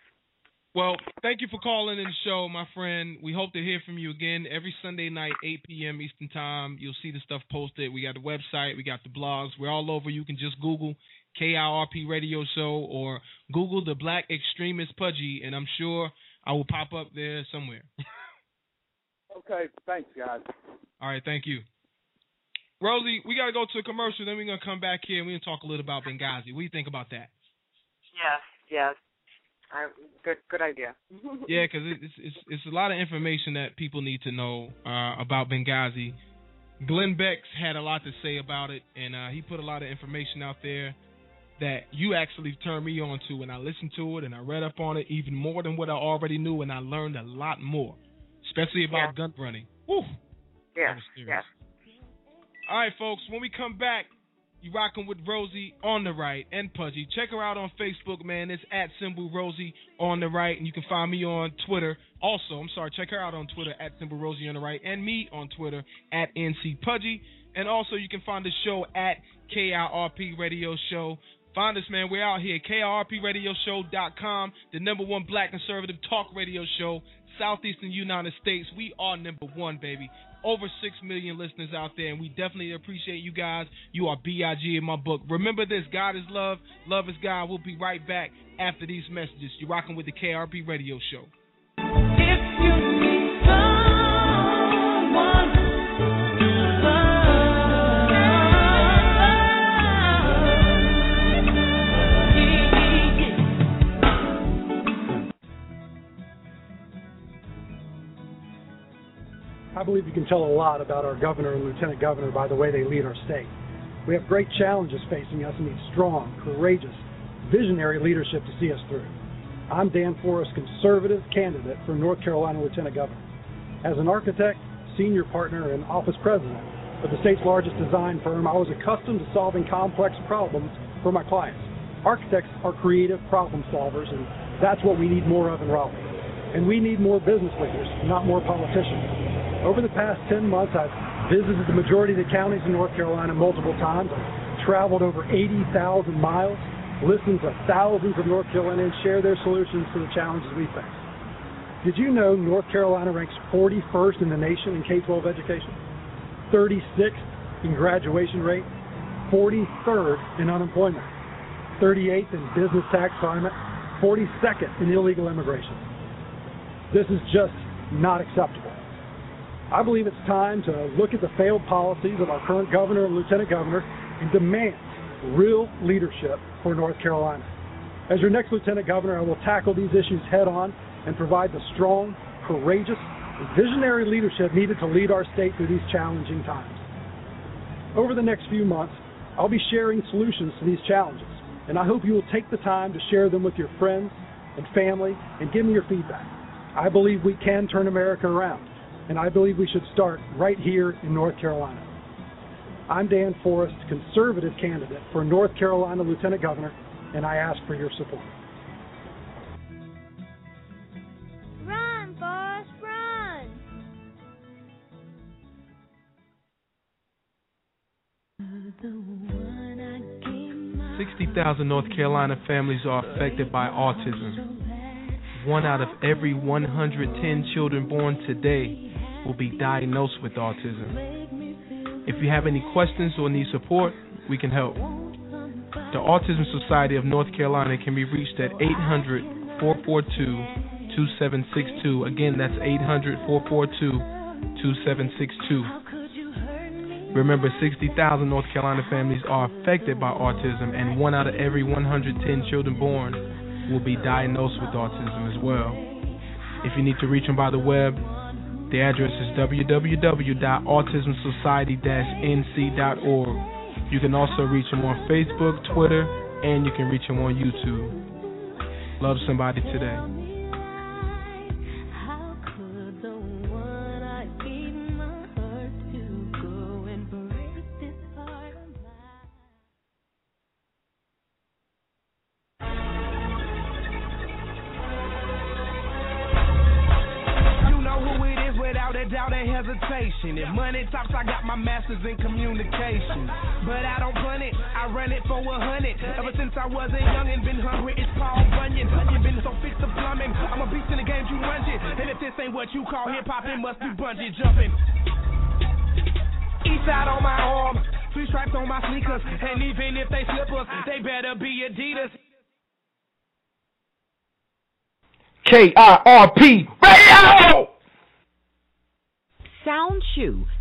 Well, thank you for calling in the show, my friend. We hope to hear from you again every Sunday night, 8 p.m. Eastern Time. You'll see the stuff posted. We got the website. We got the blogs. We're all over. You can just Google KIRP Radio Show or Google the Black Extremist Pudgy, and I'm sure I will pop up there somewhere. Okay. Thanks, guys. All right. Thank you. Rosie, we got to go to a commercial. Then we're going to come back here and we're going to talk a little about Benghazi. What do you think about that? Yes. Good idea. Yeah, because it's a lot of information that people need to know about Benghazi. Glenn Beck's had a lot to say about it, and he put a lot of information out there that you actually turned me on to, and I listened to it, and I read up on it even more than what I already knew, and I learned a lot more, especially about gun running. Woo! Yeah. All right, folks, when we come back, you rocking with Rosie on the right and Pudgy. Check her out on Facebook, man. It's @ Rosie on the right, and you can find me on Twitter. Also, check her out on Twitter, @ Rosie on the right, and me on Twitter, @ NC Pudgy. And also, you can find the show @ KIRP Radio Show. Find us, man. We're out here. KIRPRadioshow.com, the #1 black conservative talk radio show, Southeastern United States. We are #1, baby. Over 6 million listeners out there, and we definitely appreciate you guys. You are B.I.G. in my book. Remember this, God is love. Love is God. We'll be right back after these messages. You're rocking with the KIRP Radio Show. I believe you can tell a lot about our governor and lieutenant governor by the way they lead our state. We have great challenges facing us and need strong, courageous, visionary leadership to see us through. I'm Dan Forrest, conservative candidate for North Carolina lieutenant governor. As an architect, senior partner, and office president of the state's largest design firm, I was accustomed to solving complex problems for my clients. Architects are creative problem solvers, and that's what we need more of in Raleigh. And we need more business leaders, not more politicians. Over the past 10 months, I've visited the majority of the counties in North Carolina multiple times. I've traveled over 80,000 miles, listened to thousands of North Carolinians share their solutions to the challenges we face. Did you know North Carolina ranks 41st in the nation in K-12 education, 36th in graduation rate, 43rd in unemployment, 38th in business tax climate, 42nd in illegal immigration? This is just not acceptable. I believe it's time to look at the failed policies of our current governor and lieutenant governor and demand real leadership for North Carolina. As your next lieutenant governor, I will tackle these issues head on and provide the strong, courageous, visionary leadership needed to lead our state through these challenging times. Over the next few months, I'll be sharing solutions to these challenges, and I hope you will take the time to share them with your friends and family and give me your feedback. I believe we can turn America around. And I believe we should start right here in North Carolina. I'm Dan Forrest, conservative candidate for North Carolina lieutenant governor, and I ask for your support. Run, Forrest, run! 60,000 North Carolina families are affected by autism. 1 out of every 110 children born today will be diagnosed with autism. If you have any questions or need support, we can help. The Autism Society of North Carolina can be reached at 800-442-2762. Again, that's 800-442-2762. Remember, 60,000 North Carolina families are affected by autism, and 1 out of every 110 children born will be diagnosed with autism as well. If you need to reach them by the web, the address is www.autismsociety-nc.org. You can also reach them on Facebook, Twitter, and you can reach them on YouTube. Love somebody today. If money talks, I got my master's in communication. don't bun it. I run it for 100. Ever since I wasn't young and been hungry, it's Paul Bunyan. You've been so fixed to plumbing. I'm a beast in the game, you run it. And if this ain't what you call hip-hop, it must be bungee jumping. East side on my arm, three stripes on my sneakers. And even if they slippers, they better be Adidas. KIRP Radio! SoundChew,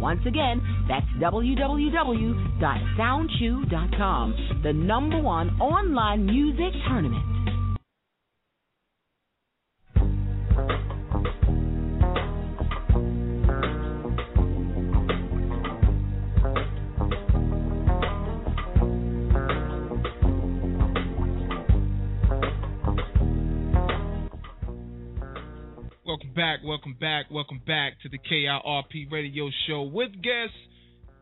Once again, that's www.soundchew.com, the number one online music tournament. Welcome back to the KIRP Radio Show with guest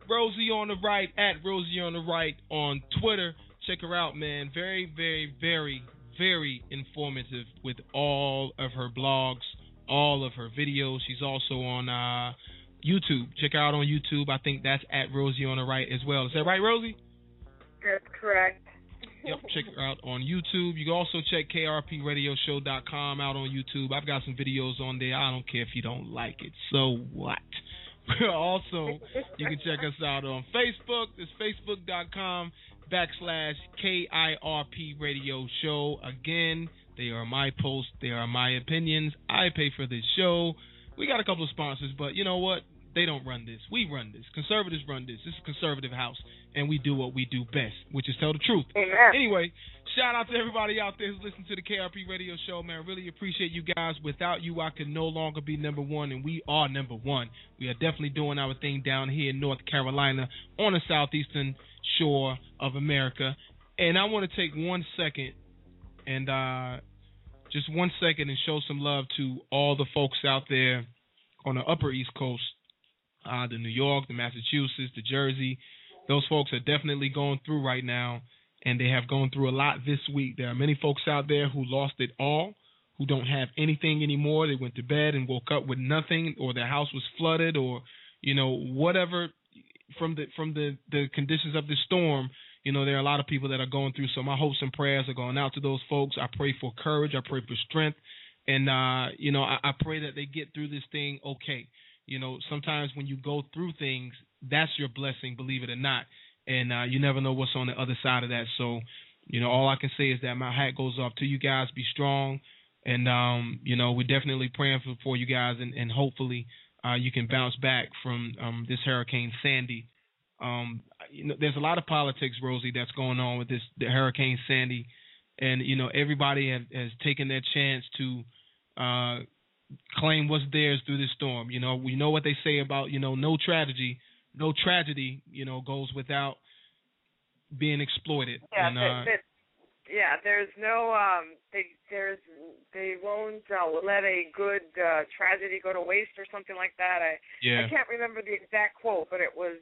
Rosie on the Right, at Rosie on the Right on Twitter. Check her out, man. Very, very, very, very informative with all of her blogs, all of her videos. She's also on YouTube. Check her out on YouTube. I think that's at Rosie on the Right as well. Is that right, Rosie? That's correct. Yep, check her out on YouTube. You can also check krpradioshow.com out on YouTube. I've got some videos on there. I don't care if you don't like it. So what? Also, you can check us out on Facebook. It's facebook.com/KIRP Radio Show. Again, they are my posts. They are my opinions. I pay for this show. We got a couple of sponsors, but you know what? They don't run this. We run this. Conservatives run this. This is a conservative house, and we do what we do best, which is tell the truth. Yeah. Anyway, shout out to everybody out there who's listening to the KIRP Radio Show, man. Really appreciate you guys. Without you, I could no longer be number one, and we are number one. We are definitely doing our thing down here in North Carolina on the southeastern shore of America. And I want to take 1 second and just 1 second and show some love to all the folks out there on the Upper East Coast. The New York, the Massachusetts, the Jersey. Those folks are definitely going through right now, and they have gone through a lot this week. There are many folks out there who lost it all, who don't have anything anymore. They went to bed and woke up with nothing, or their house was flooded, or, you know, whatever from the conditions of the storm. You know, there are a lot of people that are going through. So my hopes and prayers are going out to those folks. I pray for courage. I pray for strength. And, you know, I pray that they get through this thing okay. You know, sometimes when you go through things, that's your blessing, believe it or not. And you never know what's on the other side of that. So, you know, all I can say is that my hat goes off to you guys. Be strong. And, you know, we're definitely praying for you guys. And hopefully you can bounce back from this Hurricane Sandy. You know, there's a lot of politics, Rosie, that's going on with the Hurricane Sandy. And, you know, everybody has taken their chance to claim what's theirs through this storm. You know, we know what they say about, you know, no tragedy, you know, goes without being exploited. Yeah, and, there's no, they won't let a good tragedy go to waste or something like that. I can't remember the exact quote, but it was,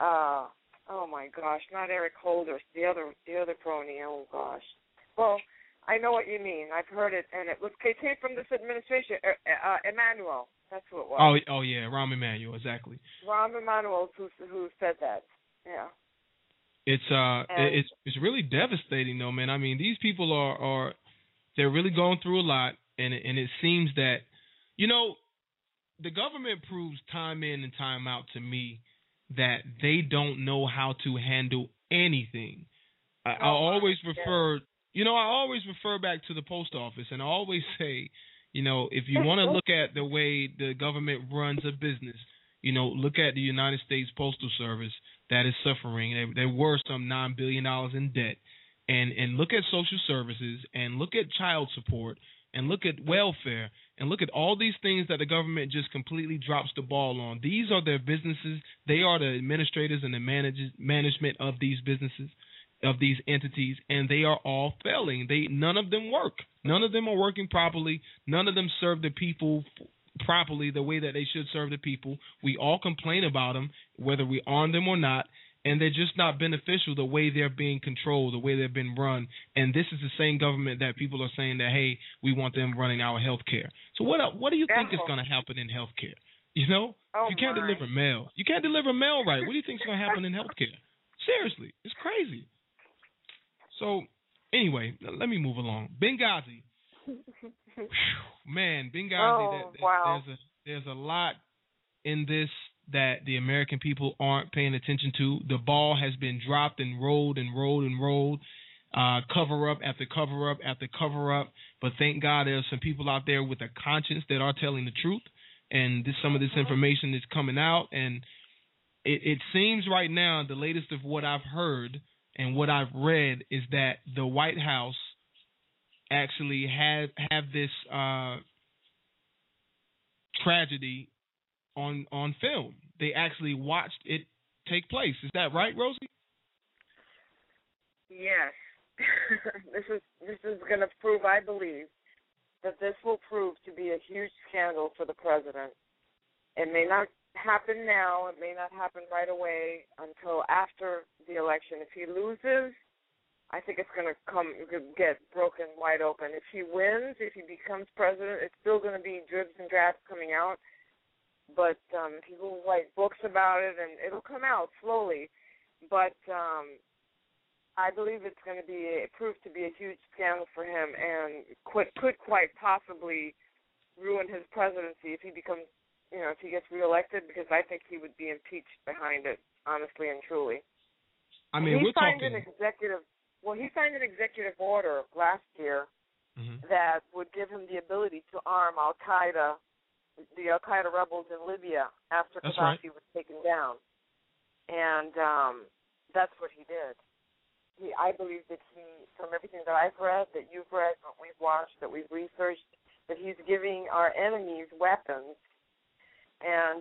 oh my gosh, not Eric Holder, the other crony. Oh gosh. Well, I know what you mean. I've heard it, and it came from this administration. Emanuel, that's who it was. Oh, yeah, Rahm Emanuel, exactly. Rahm Emanuel, who said that. Yeah. It's really devastating, though, man. I mean, these people are they're really going through a lot, and it seems that, you know, the government proves time in and time out to me that they don't know how to handle anything. I always refer You know, I always refer back to the post office, and I always say, you know, if you want to look at the way the government runs a business, you know, look at the United States Postal Service that is suffering. They were some $9 billion in debt. And look at social services, and look at child support, and look at welfare, and look at all these things that the government just completely drops the ball on. These are their businesses. They are the administrators and the management of these businesses, of these entities, and they are all failing. None of them work. None of them are working properly. None of them serve the people properly the way that they should serve the people. We all complain about them, whether we on them or not, and they're just not beneficial the way they're being controlled, the way they've been run. And this is the same government that people are saying that, hey, we want them running our health care. So what do you think is going to happen in health care? You know, you can't deliver mail. You can't deliver mail right. What do you think is going to happen in health care? Seriously, it's crazy. So anyway, let me move along. Benghazi. Man, Benghazi, there's a lot in this that the American people aren't paying attention to. The ball has been dropped and rolled and rolled and rolled, cover up after cover up after cover up. But thank God there's some people out there with a conscience that are telling the truth, and some of this information is coming out. And it seems right now, the latest of what I've heard and what I've read is that the White House actually have this tragedy on film. They actually watched it take place. Is that right, Rosie? Yes. This is going to prove, I believe, that this will prove to be a huge scandal for the president. It may not happen now. It may not happen right away until after the election. If he loses, I think it's going to get broken wide open. If he wins, if he becomes president, it's still going to be dribs and drabs coming out. But people write books about it, and it'll come out slowly. But I believe it's going to be proved to be a huge scandal for him, and could quite possibly ruin his presidency if he becomes, you know, if he gets reelected. Because I think he would be impeached behind it, honestly and truly. I mean, he signed an executive order last year that would give him the ability to arm the Al-Qaeda rebels in Libya after Gaddafi was taken down. And that's what he did. I believe that he, from everything that I've read, that you've read, what we've watched, that we've researched, that he's giving our enemies weapons. And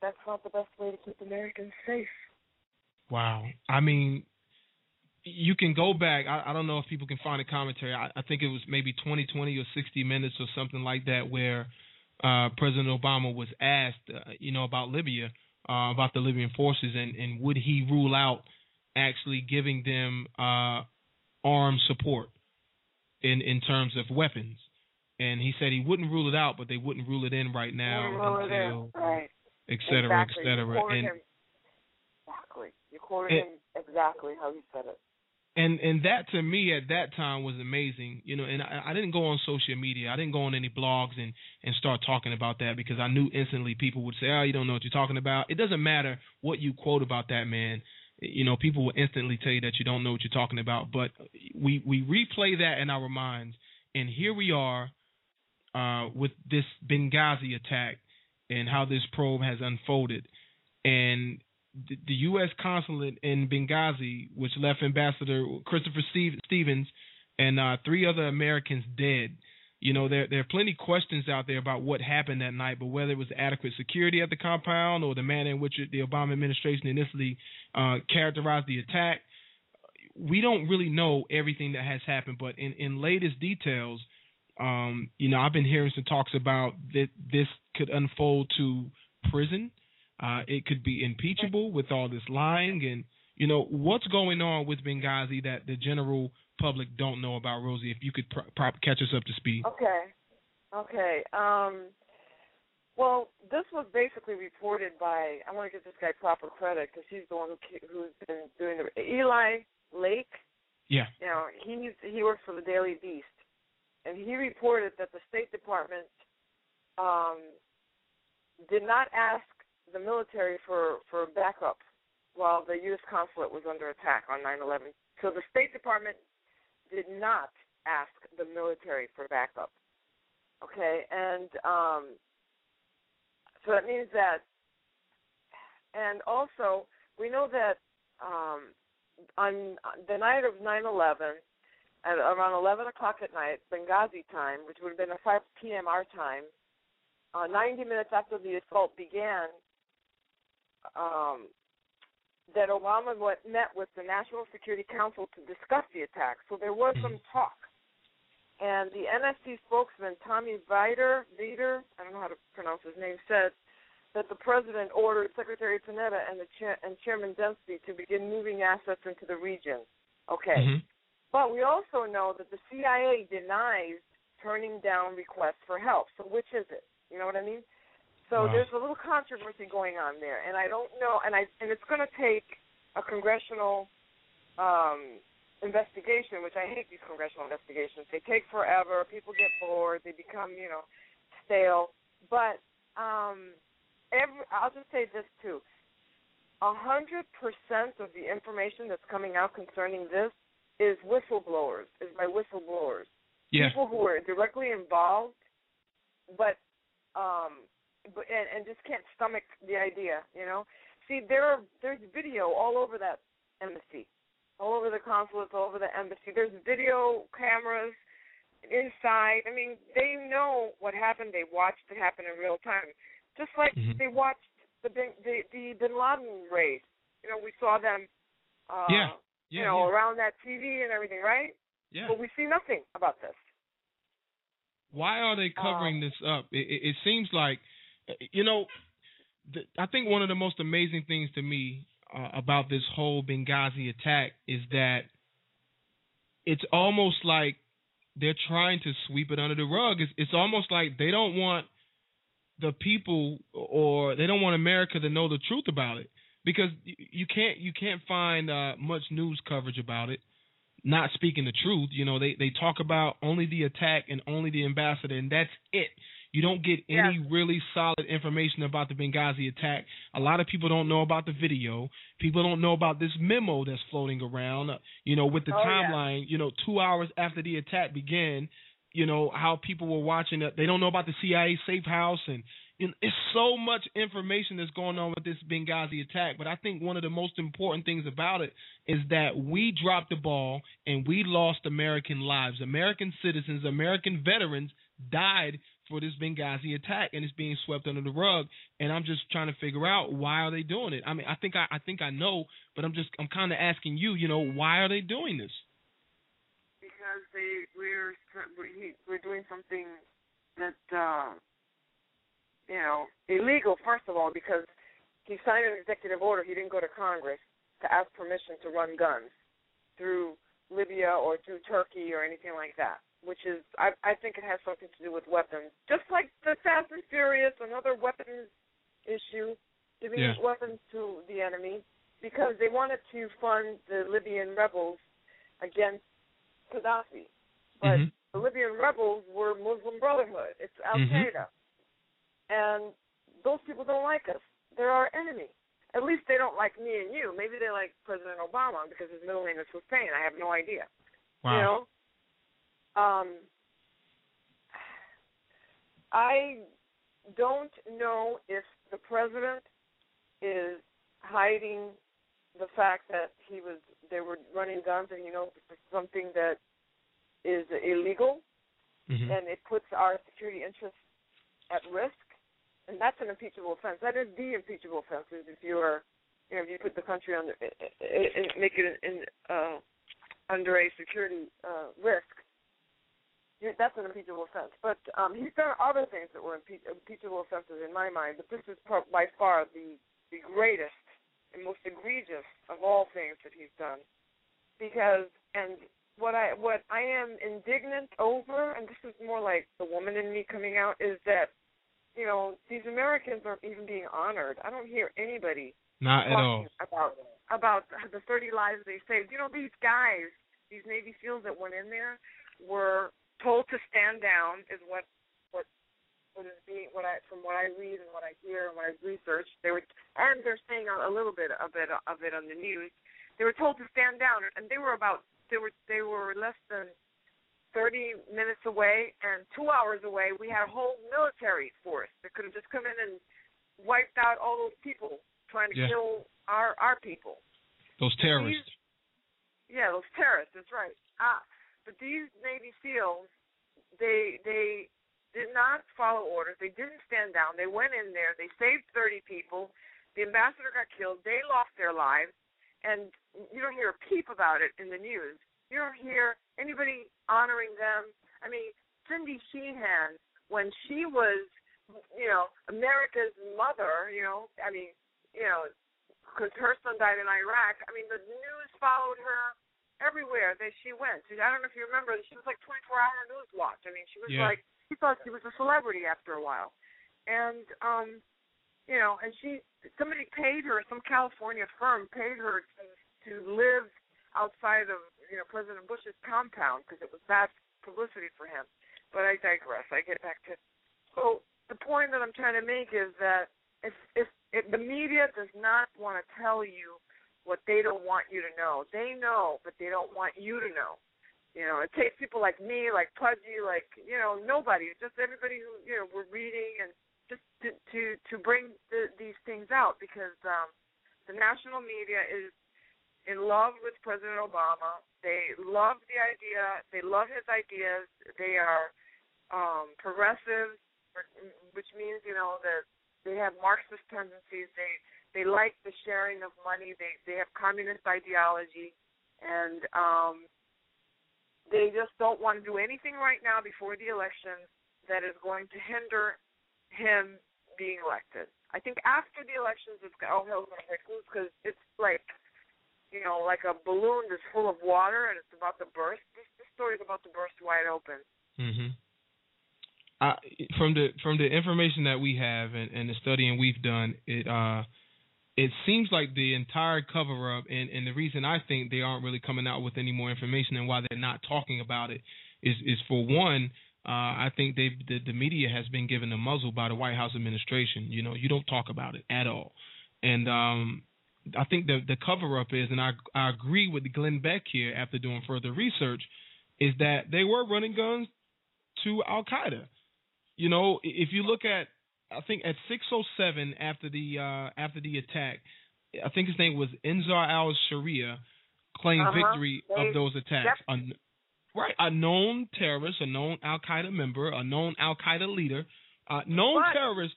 that's not the best way to keep Americans safe. Wow. I mean, you can go back. I don't know if people can find a commentary. I think it was maybe 2020 or 60 Minutes or something like that, where President Obama was asked, about Libya, about the Libyan forces, and would he rule out actually giving them armed support in terms of weapons? And he said he wouldn't rule it out, but they wouldn't rule it in right now, et cetera, exactly. Et cetera. You quoted him exactly how he said it. And that, to me, at that time was amazing. You know, and I didn't go on social media. I didn't go on any blogs and start talking about that, because I knew instantly people would say, oh, you don't know what you're talking about. It doesn't matter what you quote about that man. You know, people will instantly tell you that you don't know what you're talking about. But we replay that in our minds. And here we are with this Benghazi attack and how this probe has unfolded. And the U.S. consulate in Benghazi, which left Ambassador Chris Stevens and three other Americans dead. You know, there are plenty of questions out there about what happened that night, but whether it was adequate security at the compound or the manner in which the Obama administration initially characterized the attack, we don't really know everything that has happened. But in latest details, I've been hearing some talks about that this could unfold to prison. It could be impeachable with all this lying, and what's going on with Benghazi that the general public don't know about. Rosie, if you could catch us up to speed. Okay. Well, this was basically reported by, I want to give this guy proper credit because he's the one who's been doing the Eli Lake. Yeah. He works for the Daily Beast, and he reported that the State Department did not ask the military for backup while the U.S. consulate was under attack on 9/11. So the State Department did not ask the military for backup. Okay, and so that means that, and also we know that on the night of 9/11, at around 11 o'clock at night, Benghazi time, which would have been a 5 p.m. our time, 90 minutes after the assault began, that Obama met with the National Security Council to discuss the attack. So there was some talk. And the NSC spokesman, Tommy Veder, I don't know how to pronounce his name, said that the president ordered Secretary Panetta and Chairman Dempsey to begin moving assets into the region. Okay. Mm-hmm. But we also know that the CIA denies turning down requests for help. So which is it? You know what I mean? So there's a little controversy going on there, and I don't know, and it's going to take a congressional investigation, which I hate these congressional investigations. They take forever. People get bored. They become, you know, stale. But I'll just say this, too. 100% of the information that's coming out concerning this is whistleblowers, is by whistleblowers. Yeah. People who are directly involved, but just can't stomach the idea, you know. See, there's video all over that embassy, all over the consulates, all over the embassy. There's video cameras inside. I mean, they know what happened. They watched it happen in real time, just like they watched the Bin Laden raid. You know, we saw them, around that TV and everything, right? Yeah. But we see nothing about this. Why are they covering this up? It seems like, you know, I think one of the most amazing things to me about this whole Benghazi attack is that it's almost like they're trying to sweep it under the rug. It's almost like they don't want the people, or they don't want America to know the truth about it, because you can't find much news coverage about it. Not speaking the truth, you know, they talk about only the attack and only the ambassador, and that's it. You don't get any really solid information about the Benghazi attack. A lot of people don't know about the video. People don't know about this memo that's floating around, you know, with the timeline, you know, 2 hours after the attack began, you know, how people were watching it. They don't know about the CIA safe house, and it's so much information that's going on with this Benghazi attack. But I think one of the most important things about it is that we dropped the ball and we lost American lives. American citizens, American veterans died for this Benghazi attack, and it's being swept under the rug. And I'm just trying to figure out, why are they doing it? I mean, I think I know, but I'm kind of asking you, you know, why are they doing this? Because we're doing something that you know, illegal, first of all, because he signed an executive order. He didn't go to Congress to ask permission to run guns through Libya or through Turkey or anything like that, which is, I think it has something to do with weapons. Just like the Fast and Furious, another weapons issue, giving weapons to the enemy, because they wanted to fund the Libyan rebels against Gaddafi. But the Libyan rebels were Muslim Brotherhood. It's al-Qaeda. And those people don't like us. They're our enemy. At least they don't like me and you. Maybe they like President Obama because his middle name is Hussein. I have no idea. Wow. You know? I don't know if the president is hiding the fact that they were running guns, and, you know, it's something that is illegal, and it puts our security interests at risk. And that's an impeachable offense. That is the impeachable offense. If you put the country under, make it under a security risk, that's an impeachable offense. But he's done other things that were impeachable offenses in my mind. But this is by far the greatest and most egregious of all things that he's done. Because what I am indignant over, and this is more like the woman in me coming out, is that, you know, these Americans aren't even being honored. I don't hear anybody talking about the 30 lives they saved. You know, these guys, these Navy SEALs that went in there, were told to stand down. Is from what I read and what I hear and what I've researched. They're saying a little bit of it on the news. They were told to stand down, and they were about they were less than 30 minutes away, and 2 hours away, we had a whole military force that could have just come in and wiped out all those people trying to kill our people. Those terrorists. Those terrorists, that's right. But these Navy SEALs, they did not follow orders. They didn't stand down. They went in there. They saved 30 people. The ambassador got killed. They lost their lives, and you don't hear a peep about it in the news. You don't hear anybody honoring them. I mean, Cindy Sheehan, when she was, America's mother, because her son died in Iraq. I mean, the news followed her everywhere that she went. I don't know if you remember, she was like 24-hour news watch. I mean, she was like, he thought she was a celebrity after a while. And, and somebody paid her, some California firm paid her to live outside of, President Bush's compound because it was bad publicity for him. But I digress. I get back to it. So the point that I'm trying to make is that if the media does not want to tell you what they don't want you to know, they know, but they don't want you to know. It takes people like me, like Pudgy, like, nobody, just everybody who, we're reading and just to bring these things out because the national media is in love with President Obama. They love the idea. They love his ideas. They are progressive, which means, that they have Marxist tendencies. They like the sharing of money. They have communist ideology. And they just don't want to do anything right now before the election that is going to hinder him being elected. I think after the elections, it's going to get loose because it's like, like a balloon that's full of water and it's about to burst. This story is about to burst wide open. Mm-hmm. From the information that we have and the studying we've done, it seems like the entire cover-up, and the reason I think they aren't really coming out with any more information and why they're not talking about it is for one, I think the media has been given a muzzle by the White House administration. You don't talk about it at all. And I think the cover-up is, and I agree with Glenn Beck here after doing further research, is that they were running guns to al-Qaeda. If you look at, I think at 6:07 after the attack, I think his name was Anzar al-Sharia, claimed victory of those attacks. Yep. A known terrorist, a known al-Qaeda member, a known al-Qaeda leader, terrorist.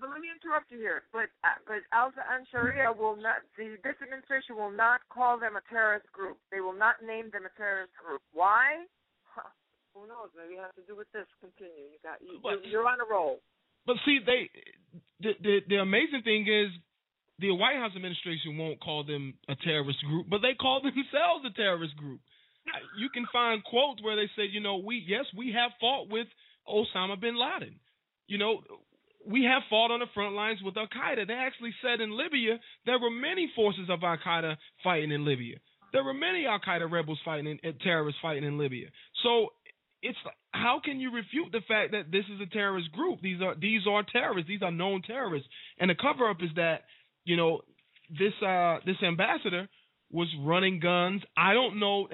But let me interrupt you here. But al-Sharia will not. This administration will not call them a terrorist group. They will not name them a terrorist group. Why? Who knows? Maybe it has to do with this. Continue. You're on a roll. But see, the amazing thing is the White House administration won't call them a terrorist group, but they call themselves a terrorist group. You can find quotes where they say, we have fought with Osama bin Laden. We have fought on the front lines with al-Qaeda. They actually said in Libya there were many forces of al-Qaeda fighting in Libya. There were many al-Qaeda rebels terrorists fighting in Libya. So it's how can you refute the fact that this is a terrorist group? These are terrorists. These are known terrorists. And the cover-up is that, this ambassador was running guns. I don't know.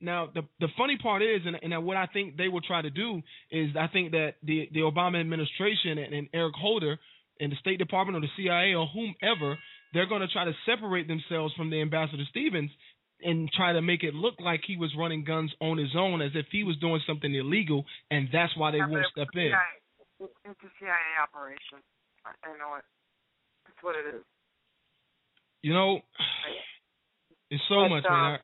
Now the funny part is, and what I think they will try to do is I think that the Obama administration and Eric Holder and the State Department or the CIA or whomever, they're going to try to separate themselves from the Ambassador Stevens and try to make it look like he was running guns on his own as if he was doing something illegal, and that's why they won't step in. It's a CIA operation. I know it. That's what it is. It's so much, man.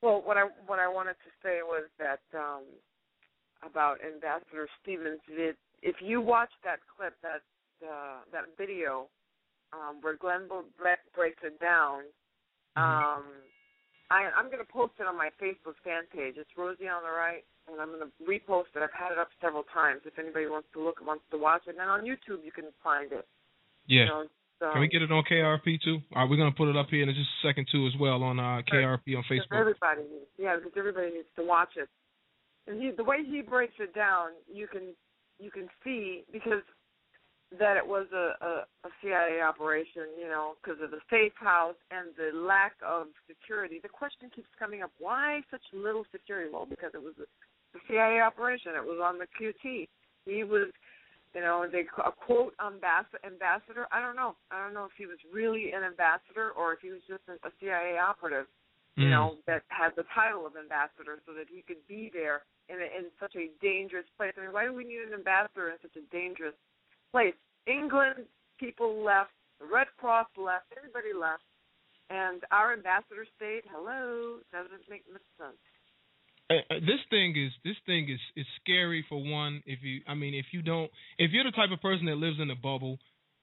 Well, what I wanted to say was that about Ambassador Stevens, if you watch that clip, that video, where Glenn Beck breaks it down. I'm going to post it on my Facebook fan page. It's Rosie on the Right, and I'm going to repost it. I've had it up several times. If anybody wants to watch it, and on YouTube you can find it. Yeah. Can we get it on KRP too? All right, we're going to put it up here in just a second too, as well on KRP on Facebook. Because everybody needs to watch it. And the way he breaks it down, you can see because that it was a CIA operation, you know, because of the safe house and the lack of security. The question keeps coming up, why such little security? Well, because it was a CIA operation. It was on the QT. He was, you know, they quote ambassador. I don't know. I don't know if he was really an ambassador or if he was just a CIA operative, you know, that had the title of ambassador so that he could be there in such a dangerous place. I mean, why do we need an ambassador in such a dangerous place? England people left, the Red Cross left, everybody left, and our ambassador stayed. Hello, doesn't make much sense. This thing is scary for one. If you're the type of person that lives in a bubble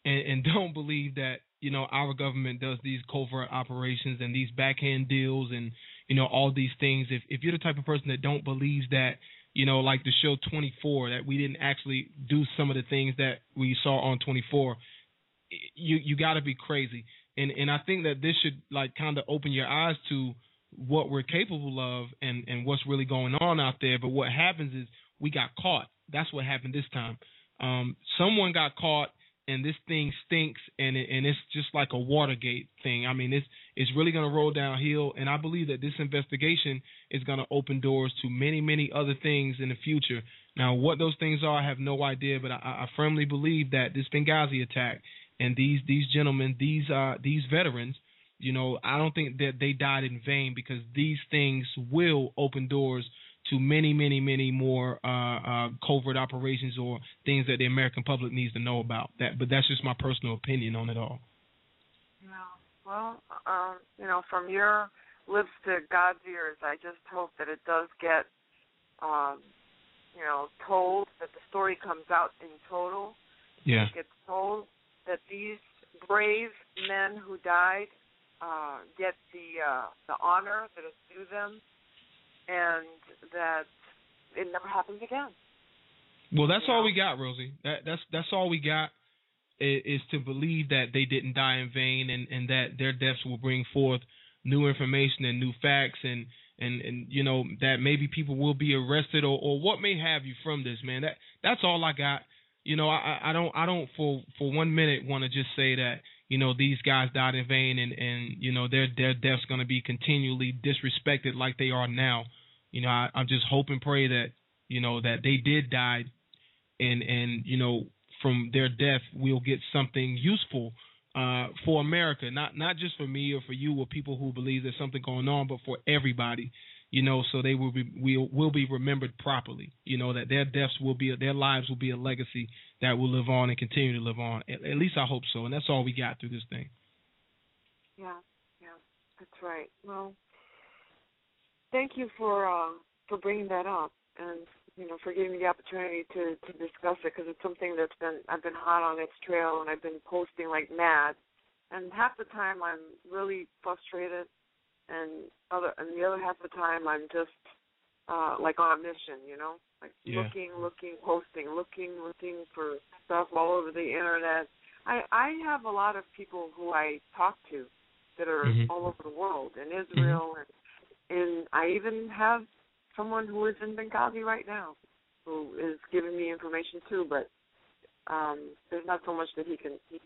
and don't believe that, you know, our government does these covert operations and these backhand deals and, you know, all these things. If you're the type of person that don't believe that, you know, like the show 24, that we didn't actually do some of the things that we saw on 24, you got to be crazy. And I think that this should like kind of open your eyes to what we're capable of and what's really going on out there. But what happens is we got caught. That's what happened this time. Someone got caught, and this thing stinks, and it's just like a Watergate thing. I mean, it's really going to roll downhill, and I believe that this investigation is going to open doors to many, many other things in the future. Now, what those things are, I have no idea, but I firmly believe that this Benghazi attack and these gentlemen, these veterans, you know, I don't think that they died in vain, because these things will open doors to many, many, many more covert operations or things that the American public needs to know about. But that's just my personal opinion on it all. Yeah. Well, you know, from your lips to God's ears, I just hope that it does get, you know, told, that the story comes out in total. Yeah. It gets told, that these brave men who died get the honor that is due them, and that it never happens again. Well, that's all we got, Rosie. That's all we got is to believe that they didn't die in vain, and that their deaths will bring forth new information and new facts, and you know, that maybe people will be arrested or what may have you from this, man. That's all I got. You know, I don't for 1 minute want to just say that, you know, these guys died in vain, and you know, their death's going to be continually disrespected like they are now. You know, I just hope and pray that, you know, that they did die, and you know, from their death we'll get something useful for America, not just for me or for you or people who believe there's something going on, but for everybody. You know, so they will be remembered properly. You know, that their deaths will be, their lives will be a legacy that will live on and continue to live on. At least I hope so. And that's all we got through this thing. Yeah, that's right. Well, thank you for bringing that up, and you know, for giving me the opportunity to discuss it, because it's something that's been, I've been hot on its trail, and I've been posting like mad, and half the time I'm really frustrated. And the other half of the time, I'm just like on a mission, you know, like looking, posting for stuff all over the internet. I have a lot of people who I talk to that are all over the world, in Israel, and I even have someone who is in Benghazi right now who is giving me information too. But there's not so much that he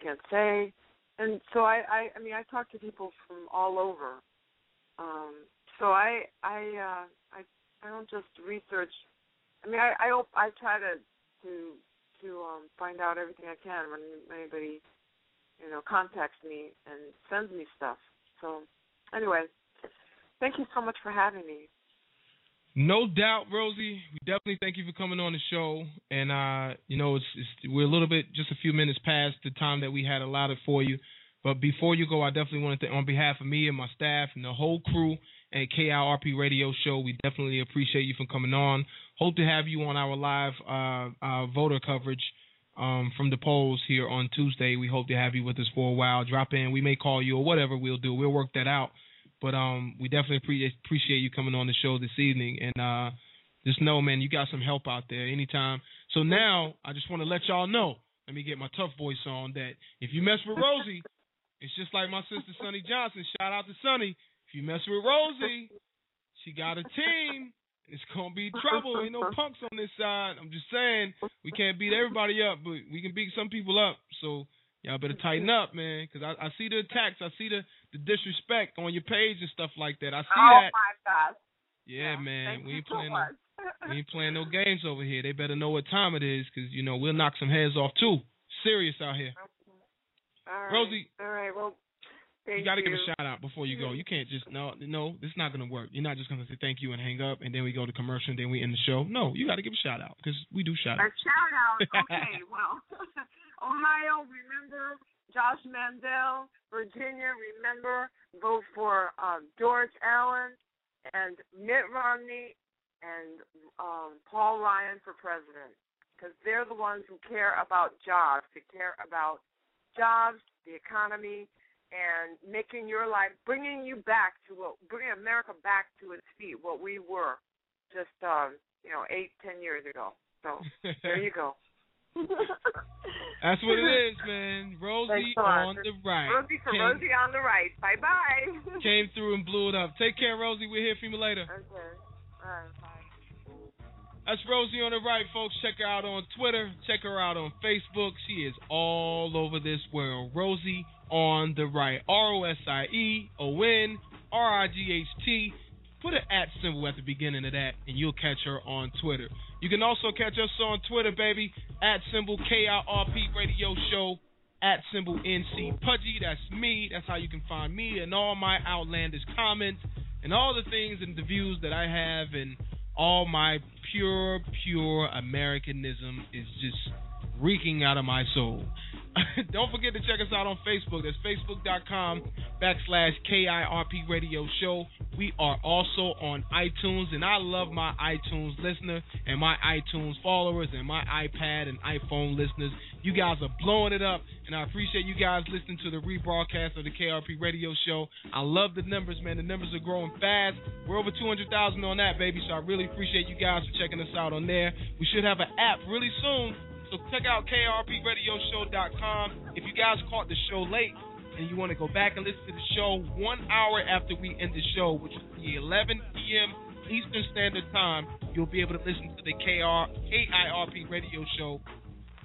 can't say, and so I mean I talk to people from all over. So I don't just research. I mean, I try to find out everything I can when anybody, you know, contacts me and sends me stuff. So anyway, thank you so much for having me. No doubt, Rosie. We definitely thank you for coming on the show. And you know, we're a little bit, just a few minutes past the time that we had allotted for you. But before you go, I definitely want to thank, on behalf of me and my staff and the whole crew at KIRP Radio Show, we definitely appreciate you for coming on. Hope to have you on our live voter coverage from the polls here on Tuesday. We hope to have you with us for a while. Drop in. We may call you or whatever we'll do. We'll work that out. But we definitely appreciate you coming on the show this evening. And just know, man, you got some help out there anytime. So now I just want to let y'all know, let me get my tough voice on, that if you mess with Rosie, it's just like my sister Sonny Johnson. Shout out to Sonny. If you mess with Rosie, she got a team. It's gonna be trouble. Ain't no punks on this side. I'm just saying we can't beat everybody up, but we can beat some people up. So y'all better tighten up, man, because I see the attacks. I see the disrespect on your page and stuff like that. I see that. Oh, my God. Yeah, man. We ain't playing no games over here. They better know what time it is because, you know, we'll knock some heads off, too. Serious out here. All right. Rosie. All right, well, you got to give a shout-out before you go. You can't just, no, this is not going to work. You're not just going to say thank you and hang up, and then we go to commercial, and then we end the show. No, you got to give a shout-out because we do shout-out. A shout-out? Okay, well... Ohio, remember Josh Mandel. Virginia, remember vote for George Allen and Mitt Romney and Paul Ryan for president because they're the ones who care about jobs. They care about jobs, the economy, and making your life, bringing you back to what, bringing America back to its feet, what we were just 8, 10 years ago. So there you go. That's what it is, man. Rosie on the Right. Rosie on the Right. Bye-bye. Came through and blew it up. Take care, Rosie. We'll hear from you later. Okay. All right. Bye. That's Rosie on the Right, folks. Check her out on Twitter. Check her out on Facebook. She is all over this world. Rosie on the Right. ROSIEONRIGHT. Put an @ symbol at the beginning of that, and you'll catch her on Twitter. You can also catch us on Twitter, baby, @ KIRP Radio Show, @ NC Pudgy. That's me. That's how you can find me and all my outlandish comments and all the things and the views that I have and all my pure Americanism is just reeking out of my soul. Don't forget to check us out on Facebook. That's facebook.com/ KIRP Radio Show. We are also on iTunes, and I love my iTunes listener and my iTunes followers and my iPad and iPhone listeners. You guys are blowing it up, and I appreciate you guys listening to the rebroadcast of the KIRP Radio Show. I love the numbers, man. The numbers are growing fast. We're over 200,000 on that, baby, so I really appreciate you guys for checking us out on there. We should have an app really soon. So check out KIRPRadioshow.com. If you guys caught the show late and you want to go back and listen to the show 1 hour after we end the show, which will be 11 p.m. Eastern Standard Time, you'll be able to listen to the KIRP Radio Show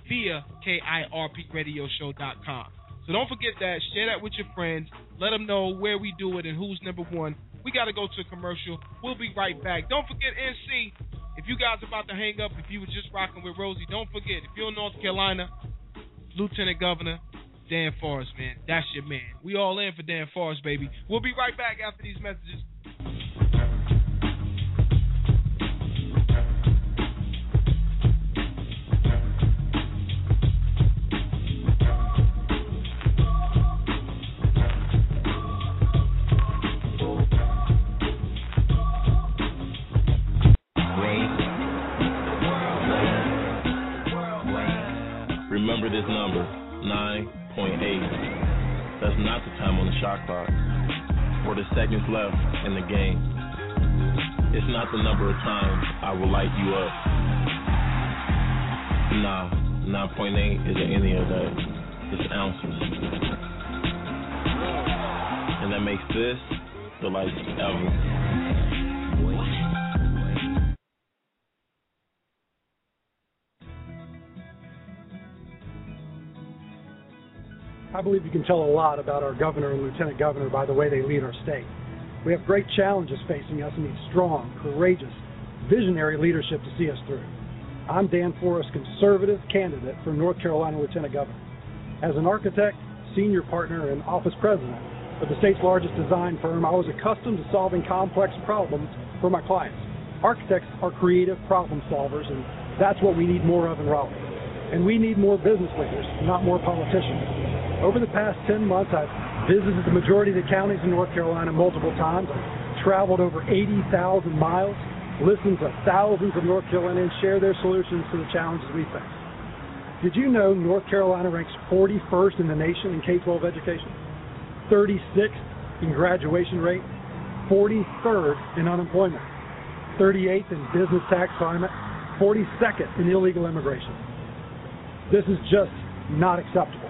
via KIRPRadioshow.com. So don't forget that. Share that with your friends. Let them know where we do it and who's number one. We got to go to a commercial. We'll be right back. Don't forget NC. If you guys are about to hang up, if you were just rocking with Rosie, don't forget, if you're in North Carolina, Lieutenant Governor Dan Forrest, man. That's your man. We all in for Dan Forrest, baby. We'll be right back after these messages. Remember this number, 9.8. That's not the time on the shot clock or the seconds left in the game. It's not the number of times I will light you up. Nah, 9.8 isn't any of that. It's ounces. And that makes this the lightest ever. I believe you can tell a lot about our governor and lieutenant governor by the way they lead our state. We have great challenges facing us and need strong, courageous, visionary leadership to see us through. I'm Dan Forrest, conservative candidate for North Carolina lieutenant governor. As an architect, senior partner, and office president of the state's largest design firm, I was accustomed to solving complex problems for my clients. Architects are creative problem solvers, and that's what we need more of in Raleigh. And we need more business leaders, not more politicians. Over the past 10 months, I've visited the majority of the counties in North Carolina multiple times. I've traveled over 80,000 miles, listened to thousands of North Carolinians share their solutions to the challenges we face. Did you know North Carolina ranks 41st in the nation in K-12 education, 36th in graduation rate, 43rd in unemployment, 38th in business tax climate, 42nd in illegal immigration? This is just not acceptable.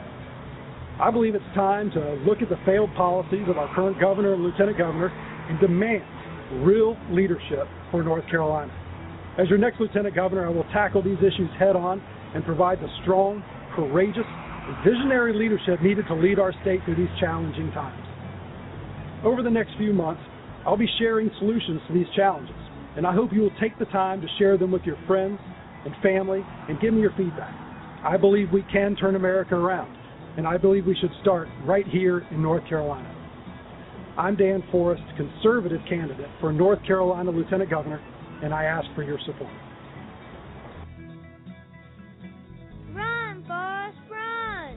I believe it's time to look at the failed policies of our current governor and lieutenant governor and demand real leadership for North Carolina. As your next Lieutenant Governor, I will tackle these issues head on and provide the strong, courageous, and visionary leadership needed to lead our state through these challenging times. Over the next few months, I'll be sharing solutions to these challenges, and I hope you will take the time to share them with your friends and family and give me your feedback. I believe we can turn America around, and I believe we should start right here in North Carolina. I'm Dan Forrest, conservative candidate for North Carolina Lieutenant Governor, and I ask for your support. Run, Forrest, run!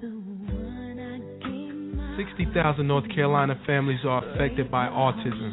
The one I gave my 60,000 North Carolina families are affected by autism.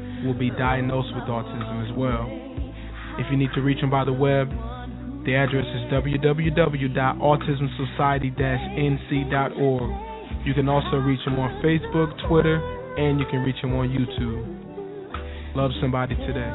will be diagnosed with autism as well. If you need to reach them by the web, the address is www.autismsociety-nc.org. You can also reach them on Facebook, Twitter, and you can reach them on YouTube. Love somebody today.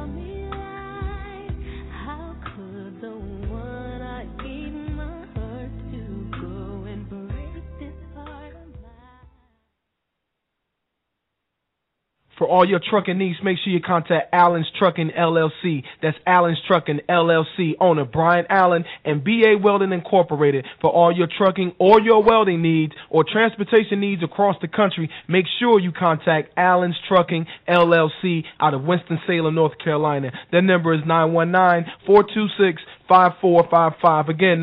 For all your trucking needs, make sure you contact Allen's Trucking, LLC. That's Allen's Trucking, LLC, owner Brian Allen and BA Welding Incorporated. For all your trucking or your welding needs or transportation needs across the country, make sure you contact Allen's Trucking, LLC, out of Winston-Salem, North Carolina. Their number is 919-426-5455. Again,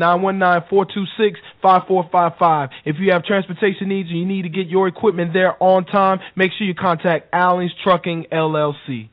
919-426-5455. If you have transportation needs and you need to get your equipment there on time, make sure you contact Allen's Trucking, LLC.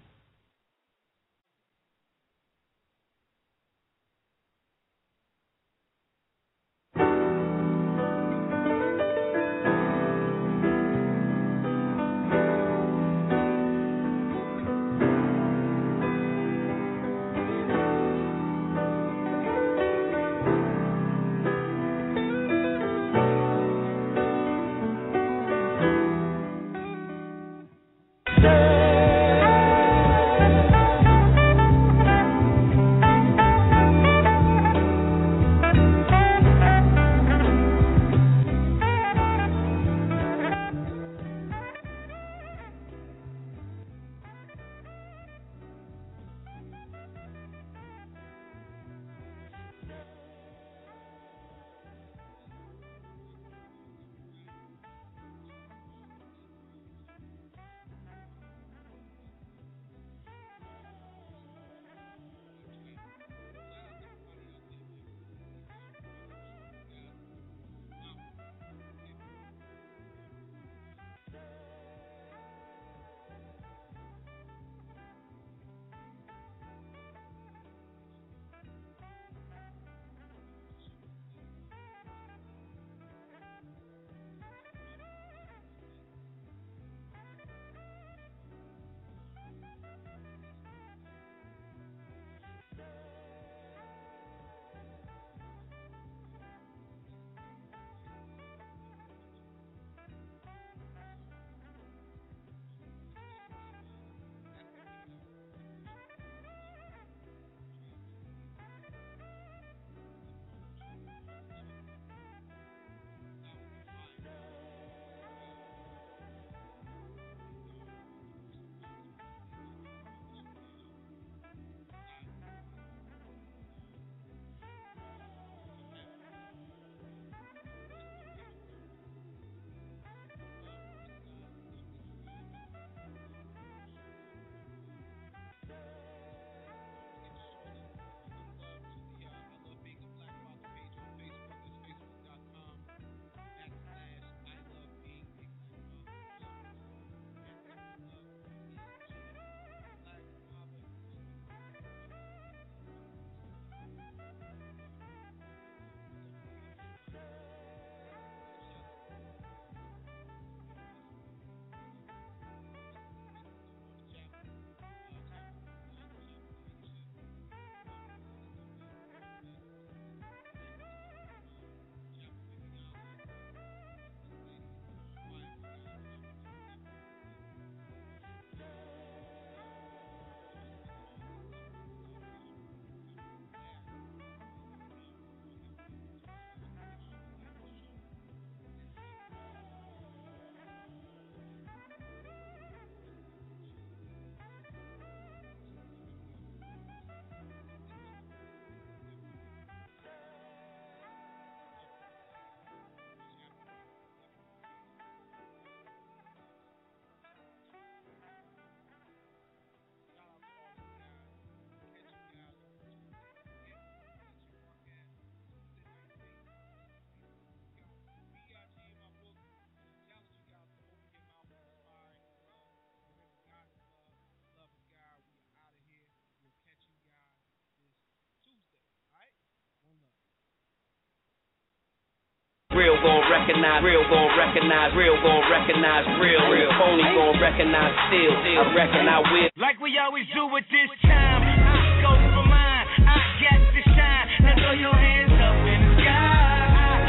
Real gon' recognize, real gon' recognize, real gon' recognize, real phony gon' recognize, still, I reckon I will. Like we always do with this time, I go for mine, I got to shine, now throw your hands up in the sky.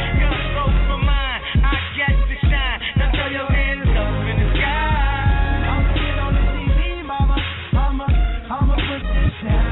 I go for mine, I got to shine, now throw your hands up in the sky. I'ma get on the TV, mama, I'ma put this down.